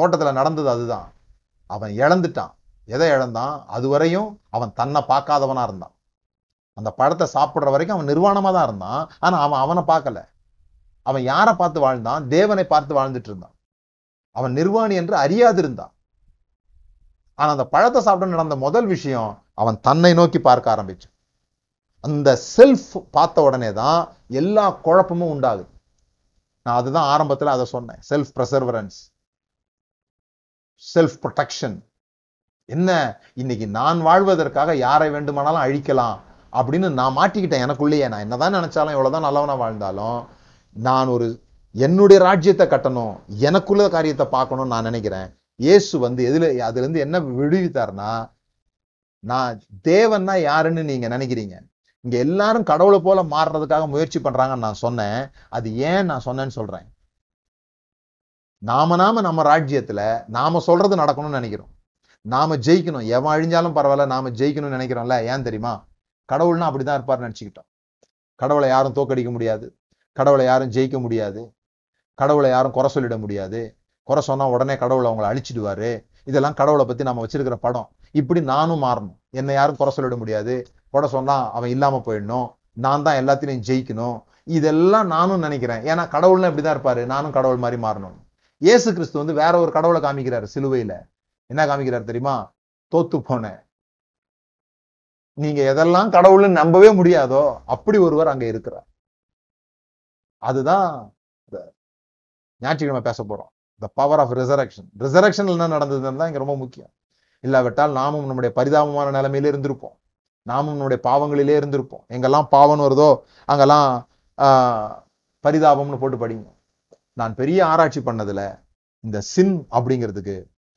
தோட்டத்துல நடந்தது அதுதான், அவன் இழந்துட்டான். எதை இழந்தான்? அதுவரையும் அவன் தன்னை பார்க்காதவனா இருந்தான். அந்த பழத்தை சாப்பிட்ற வரைக்கும் அவன் நிர்வாணமா தான் இருந்தான். ஆனா அவனை பார்க்கல. அவன் யாரை பார்த்து வாழ்ந்தான்? தேவனை பார்த்து வாழ்ந்துட்டு இருந்தான். அவன் நிர்வாணி என்று அறியாதிருந்தான். ஆனா அந்த பழத்தை சாப்பிட்டு நடந்த முதல் விஷயம், அவன் தன்னை நோக்கி பார்க்க ஆரம்பிச்சு. அந்த செல்ஃப் பார்த்த உடனே தான் எல்லா குழப்பமும் உண்டாகுது. நான் அதுதான் ஆரம்பத்தில் அதை சொன்னேன். Self preservance, self protection. என்ன, இன்னைக்கு நான் வாழ்வதற்காக யாரை வேண்டுமானாலும் அழிக்கலாம் அப்படின்னு நான் மாட்டிக்கிட்டேன். எனக்குள்ளேயே நான் என்னதான் நினைச்சாலும் எவ்வளவுதான் நல்லவனா வாழ்ந்தாலும் நான் ஒரு என்னுடைய ராஜ்யத்தை கட்டணும், எனக்குள்ள காரியத்தை பார்க்கணும்னு நான் நினைக்கிறேன். இயேசு அதுல இருந்து என்ன விடுவித்தார்னா, நான் தேவன்னா யாருன்னு நீங்க நினைக்கிறீங்க. இங்க எல்லாரும் கடவுளை போல மாறுறதுக்காக முயற்சி பண்றாங்கன்னு நான் சொன்னேன். அது ஏன் நான் சொன்னேன்னு சொல்றேன். நாம நம்ம ராஜ்யத்துல நாம சொல்றது நடக்கணும்னு நினைக்கிறோம். நாம ஜெயிக்கணும், எவன் அழிஞ்சாலும் பரவாயில்ல நாம ஜெயிக்கணும்னு நினைக்கிறோம்ல. ஏன் தெரியுமா? கடவுள்னா அப்படிதான் இருப்பார்னு நினைச்சுக்கிட்டோம். கடவுளை யாரும் தோக்கடிக்க முடியாது, கடவுளை யாரும் ஜெயிக்க முடியாது, கடவுளை யாரும் குறை சொல்லிட முடியாது, குறை சொன்னா உடனே கடவுளை அவங்களை அழிச்சிடுவாரு. இதெல்லாம் கடவுளை பத்தி நாம வச்சிருக்கிற படம். இப்படி நானும் மாறணும். என்னை யாரும் குறை சொல்லிட முடியாது, குறை சொன்னா அவன் இல்லாம போயிடணும், நான் தான் எல்லாத்திலையும் ஜெயிக்கணும், இதெல்லாம் நானும் நினைக்கிறேன். ஏன்னா கடவுள்னா இப்படிதான் இருப்பாரு, நானும் கடவுள் மாதிரி மாறணும். இயேசு கிறிஸ்து வேற ஒரு கடவுளை காமிக்கிறாரு சிலுவையில. என்ன காமிக்கிறாரு தெரியுமா? தோத்து போனேன், நீங்க எதெல்லாம் கடவுள்னு நம்பவே முடியாதோ அப்படி ஒருவர் அங்க இருக்கிறார். அதுதான் ஞாயிற்றுக்கிழமை பேச போறோம், the power of resurrection. Resurrection என்ன நடந்ததுன்னு தான் இங்க ரொம்ப முக்கியம். இல்லாவிட்டால் நாமும் நம்முடைய பரிதாபமான நிலைமையில இருந்திருப்போம், நாமும் நம்முடைய பாவங்களிலே இருந்திருப்போம். எங்கெல்லாம் பாவம்னு வருதோ அங்கெல்லாம் பரிதாபம்னு போட்டு படிங்க. நான் பெரிய ஆராய்ச்சி பண்ணதுல இந்த சின் அப்படிங்கிறதுக்கு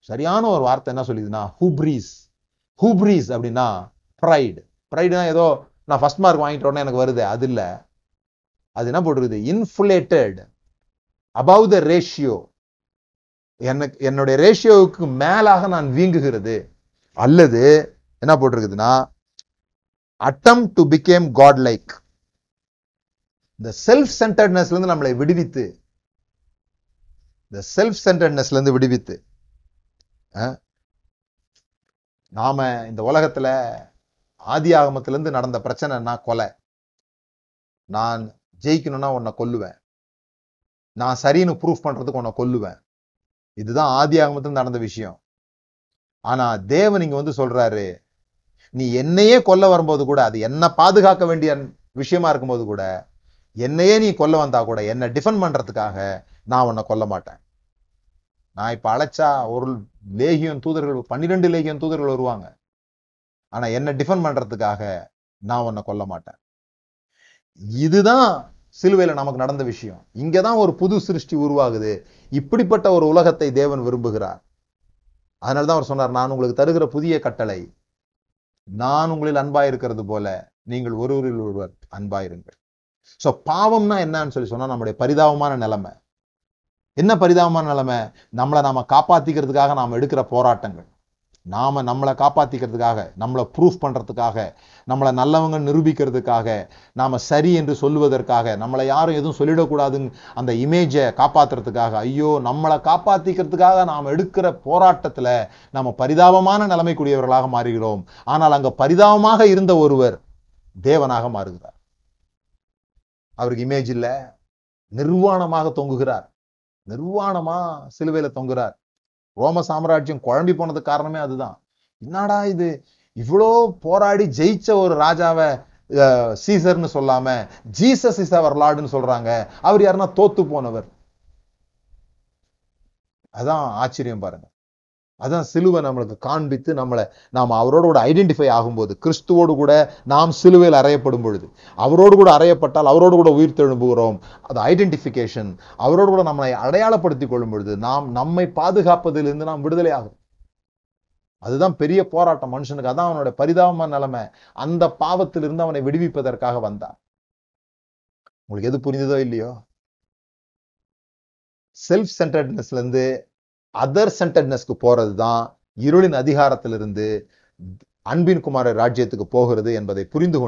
சரியான ஒரு வார்த்தை என்ன சொல்லிதுன்னா ஹூப்ரீஸ். ஹூப்ரீஸ் அப்படின்னா ப்ரைடு. ப்ரைடுனா ஏதோ நான் ஃபர்ஸ்ட் மார்க் வாங்கிட்டோன்னே எனக்கு வருது அது இல்லை. அது என்ன போட்டிருக்குது? Inflated above the ratio. எனக்கு என்னுடைய ரேஷியோவுக்கு மேலாக நான் வீங்குகிறது. அல்லது என்ன போட்டிருக்குதுன்னா attempt to become godlike. இந்த செல்ஃப் சென்டர்ட்னஸ்ல இருந்து நம்மளை விடுவித்து, இந்த செல்ஃப் சென்டர்ட்னஸ்ல இருந்து விடுவித்து நாம இந்த உலகத்துல ஆதி ஆகமத்திலிருந்து நடந்த பிரச்சனை நான் கொலை, நான் ஜெயிக்கணும்னா உன்னை கொல்லுவேன், நான் சரின்னு ப்ரூஃப் பண்றதுக்கு உன்னை கொல்லுவேன். இதுதான் ஆதி ஆகமத்திலிருந்து நடந்த விஷயம். ஆனா தேவன் இங்க சொல்றாரு, நீ என்னையே கொல்ல வரும்போது கூட, அது என்ன பாதுகாக்க வேண்டிய விஷயமா இருக்கும்போது கூட, என்னையே நீ கொல்ல வந்தா கூட என்னை டிஃபெண்ட் பண்றதுக்காக நான் உன்னை கொல்ல மாட்டேன். நான் இப்ப அழைச்சா ஒரு லேகியம் தூதர்கள், 12 லேகியம் தூதர்கள் வருவாங்க. ஆனா என்னை டிஃபெண்ட் பண்றதுக்காக நான் உன்னை கொல்ல மாட்டேன். இதுதான் சிலுவையில நமக்கு நடந்த விஷயம். இங்கதான் ஒரு புது சிருஷ்டி உருவாகுது. இப்படிப்பட்ட ஒரு உலகத்தை தேவன் விரும்புகிறார். அதனாலதான் அவர் சொன்னார், நான் உங்களுக்கு தருகிற புதிய கட்டளை, நான் உங்களில் அன்பாயிருக்கிறது போல நீங்கள் ஒருவரில் ஒருவர் அன்பாயிருங்கள். சோ பாவம்னா என்னன்னு சொன்னா நம்முடைய பரிதாபமான நிலைமை. என்ன பரிதாபமான நிலைமை? நம்மளை நாம காப்பாத்திக்கிறதுக்காக நாம எடுக்கிற போராட்டங்கள், நாம நம்மளை காப்பாத்திக்கிறதுக்காக, நம்மளை ப்ரூஃப் பண்றதுக்காக, நம்மளை நல்லவங்க நிரூபிக்கிறதுக்காக, நாம சரி என்று சொல்லுவதற்காக, நம்மளை யாரும் எதுவும் சொல்லிடக்கூடாதுன்னு அந்த இமேஜை காப்பாத்துறதுக்காக, ஐயோ நம்மளை காப்பாத்திக்கிறதுக்காக நாம் எடுக்கிற போராட்டத்துல நம்ம பரிதாபமான நிலைமைக்குரியவர்களாக மாறுகிறோம். ஆனால் அங்க பரிதாபமாக இருந்த ஒருவர் தேவனாக மாறுகிறார். அவருக்கு இமேஜ் இல்ல, நிர்வாணமாக தொங்குகிறார், நிர்வாணமா சிலுவையில தொங்குகிறார். ரோம சாம்ராஜ்யம் குழம்பி போனது காரணமே அதுதான். என்னடா இது, இவ்வளோ போராடி ஜெயிச்ச ஒரு ராஜாவை சீசர்னு சொல்லாம ஜீசஸ் இஸ் அவர் லார்டுன்னு சொல்றாங்க. அவர் யாருன்னா தோத்து போனவர். அதான் ஆச்சரியம் பாருங்க. அதான் சிலுவை நம்மளுக்கு காண்பித்து நம்மளை நாம் அவரோடு கூட ஐடென்டிஃபை ஆகும்போது, கிறிஸ்துவோடு கூட நாம் சிலுவையில் அறையப்படும் பொழுது, அவரோடு கூட அறையப்பட்டால் அவரோடு கூட உயிர் தெழும்புகிறோம். அது ஐடென்டிஃபிகேஷன். அவரோடு கூட நம்மளை அடையாளப்படுத்தி கொள்ளும் பொழுது நாம் நம்மை பாதுகாப்பதிலிருந்து நாம் விடுதலை ஆகும். அதுதான் பெரிய போராட்டம் மனுஷனுக்கு. அதான் அவனோட பரிதாபமான நிலைமை. அந்த பாவத்திலிருந்து அவனை விடுவிப்பதற்காக வந்தான். உங்களுக்கு எது புரிந்ததோ இல்லையோ, செல்ஃப் சென்டர்ட்னஸ்ல இருந்து அதர் சென்டர்ட்னஸ்க்கு போறது தான் இருளின் அதிகாரத்திலிருந்து அன்பின் குமார ராஜ்யத்துக்கு போகிறது என்பதை புரிந்து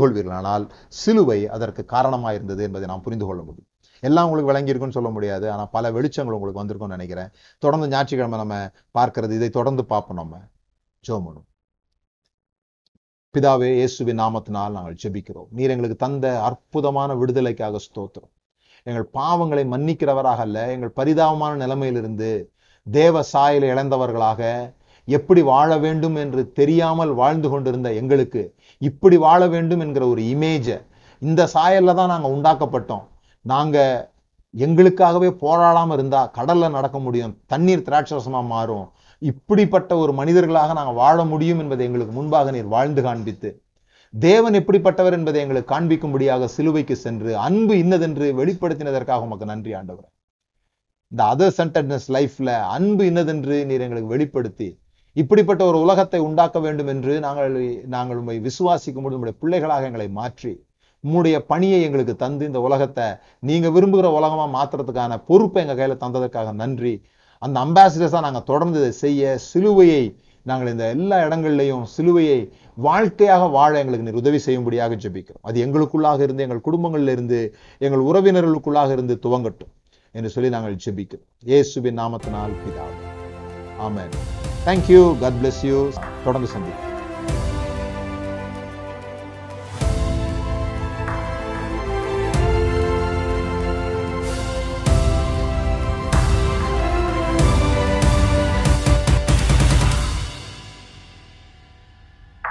கொள்வீர்களானால் சிலுவை அதற்கு காரணமாயிருந்தது என்பதை நாம் புரிந்து கொள்ள முடியும். எல்லாம் உங்களுக்கு விளங்கியிருக்குன்னு சொல்ல முடியாது, ஆனால் பல வெளிச்சங்கள் உங்களுக்கு வந்திருக்கும்னு நினைக்கிறேன். தொடர்ந்து ஞாயிற்றுக்கிழமை நம்ம பார்க்கிறது, இதை தொடர்ந்து பார்ப்போம். நம்ம ஜோமனும் பிதாவே, இயேசுவின் நாமத்தினால் நாங்கள் ஜெபிக்கிறோம். நீர் எங்களுக்கு தந்த அற்புதமான விடுதலைக்காக ஸ்தோத்திரம். எங்கள் பாவங்களை மன்னிக்கிறவராக அல்ல, எங்கள் பரிதாபமான நிலைமையிலிருந்து தேவ சாயல் இழந்தவர்களாக எப்படி வாழ வேண்டும் என்று தெரியாமல் வாழ்ந்து கொண்டிருந்த எங்களுக்கு இப்படி வாழ வேண்டும் என்கிற ஒரு இமேஜை இந்த சாயல்ல தான் நாங்கள் உண்டாக்கப்பட்டோம். நாங்கள் எங்களுக்காகவே போராடாமல் இருந்தா கடல்ல நடக்க முடியும், தண்ணீர் திராட்சரசமா மாறும். இப்படிப்பட்ட ஒரு மனிதர்களாக நாங்கள் வாழ முடியும் என்பதை எங்களுக்கு முன்பாக நீர் வாழ்ந்து காண்பித்து, தேவன் எப்படிப்பட்டவர் என்பதை எங்களுக்கு காண்பிக்கும்படியாக சிலுவைக்கு சென்று அன்பு இன்னதென்று வெளிப்படுத்தினதற்காக உமக்கு நன்றி ஆண்டவரே. இந்த அதர் சென்டர்னஸ் லைஃப்ல அன்பு இன்னதென்று நீர் எங்களுக்கு வெளிப்படுத்தி இப்படிப்பட்ட ஒரு உலகத்தை உண்டாக்க வேண்டும் என்று நாங்கள் உண்மை விசுவாசிக்கும்போது நம்முடைய பிள்ளைகளாக எங்களை மாற்றி உம்முடைய பணியை எங்களுக்கு தந்து இந்த உலகத்தை நீங்க விரும்புகிற உலகமா மாத்துறதுக்கான பொறுப்பை எங்க கையில தந்ததற்காக நன்றி. அந்த அம்பாசிடர்ஸா நாங்கள் தொடர்ந்து இதை செய்ய, சிலுவையை நாங்கள் இந்த எல்லா இடங்கள்லையும் சிலுவையை வாழ்க்கையாக வாழ எங்களுக்கு நீர் உதவி செய்யும்படியாக ஜெபிக்கிறோம். அது எங்களுக்குள்ளாக இருந்து, எங்கள் குடும்பங்கள்ல இருந்து, எங்கள் உறவினர்களுக்குள்ளாக இருந்து துவங்கட்டும் என்று சொல்லி நாங்கள் ஜெபிக்கிறோம். இயேசுவின் நாமத்தினால் பிதாவே, ஆமென். Thank you. God bless you. தொடர்ந்து சந்திப்போம்.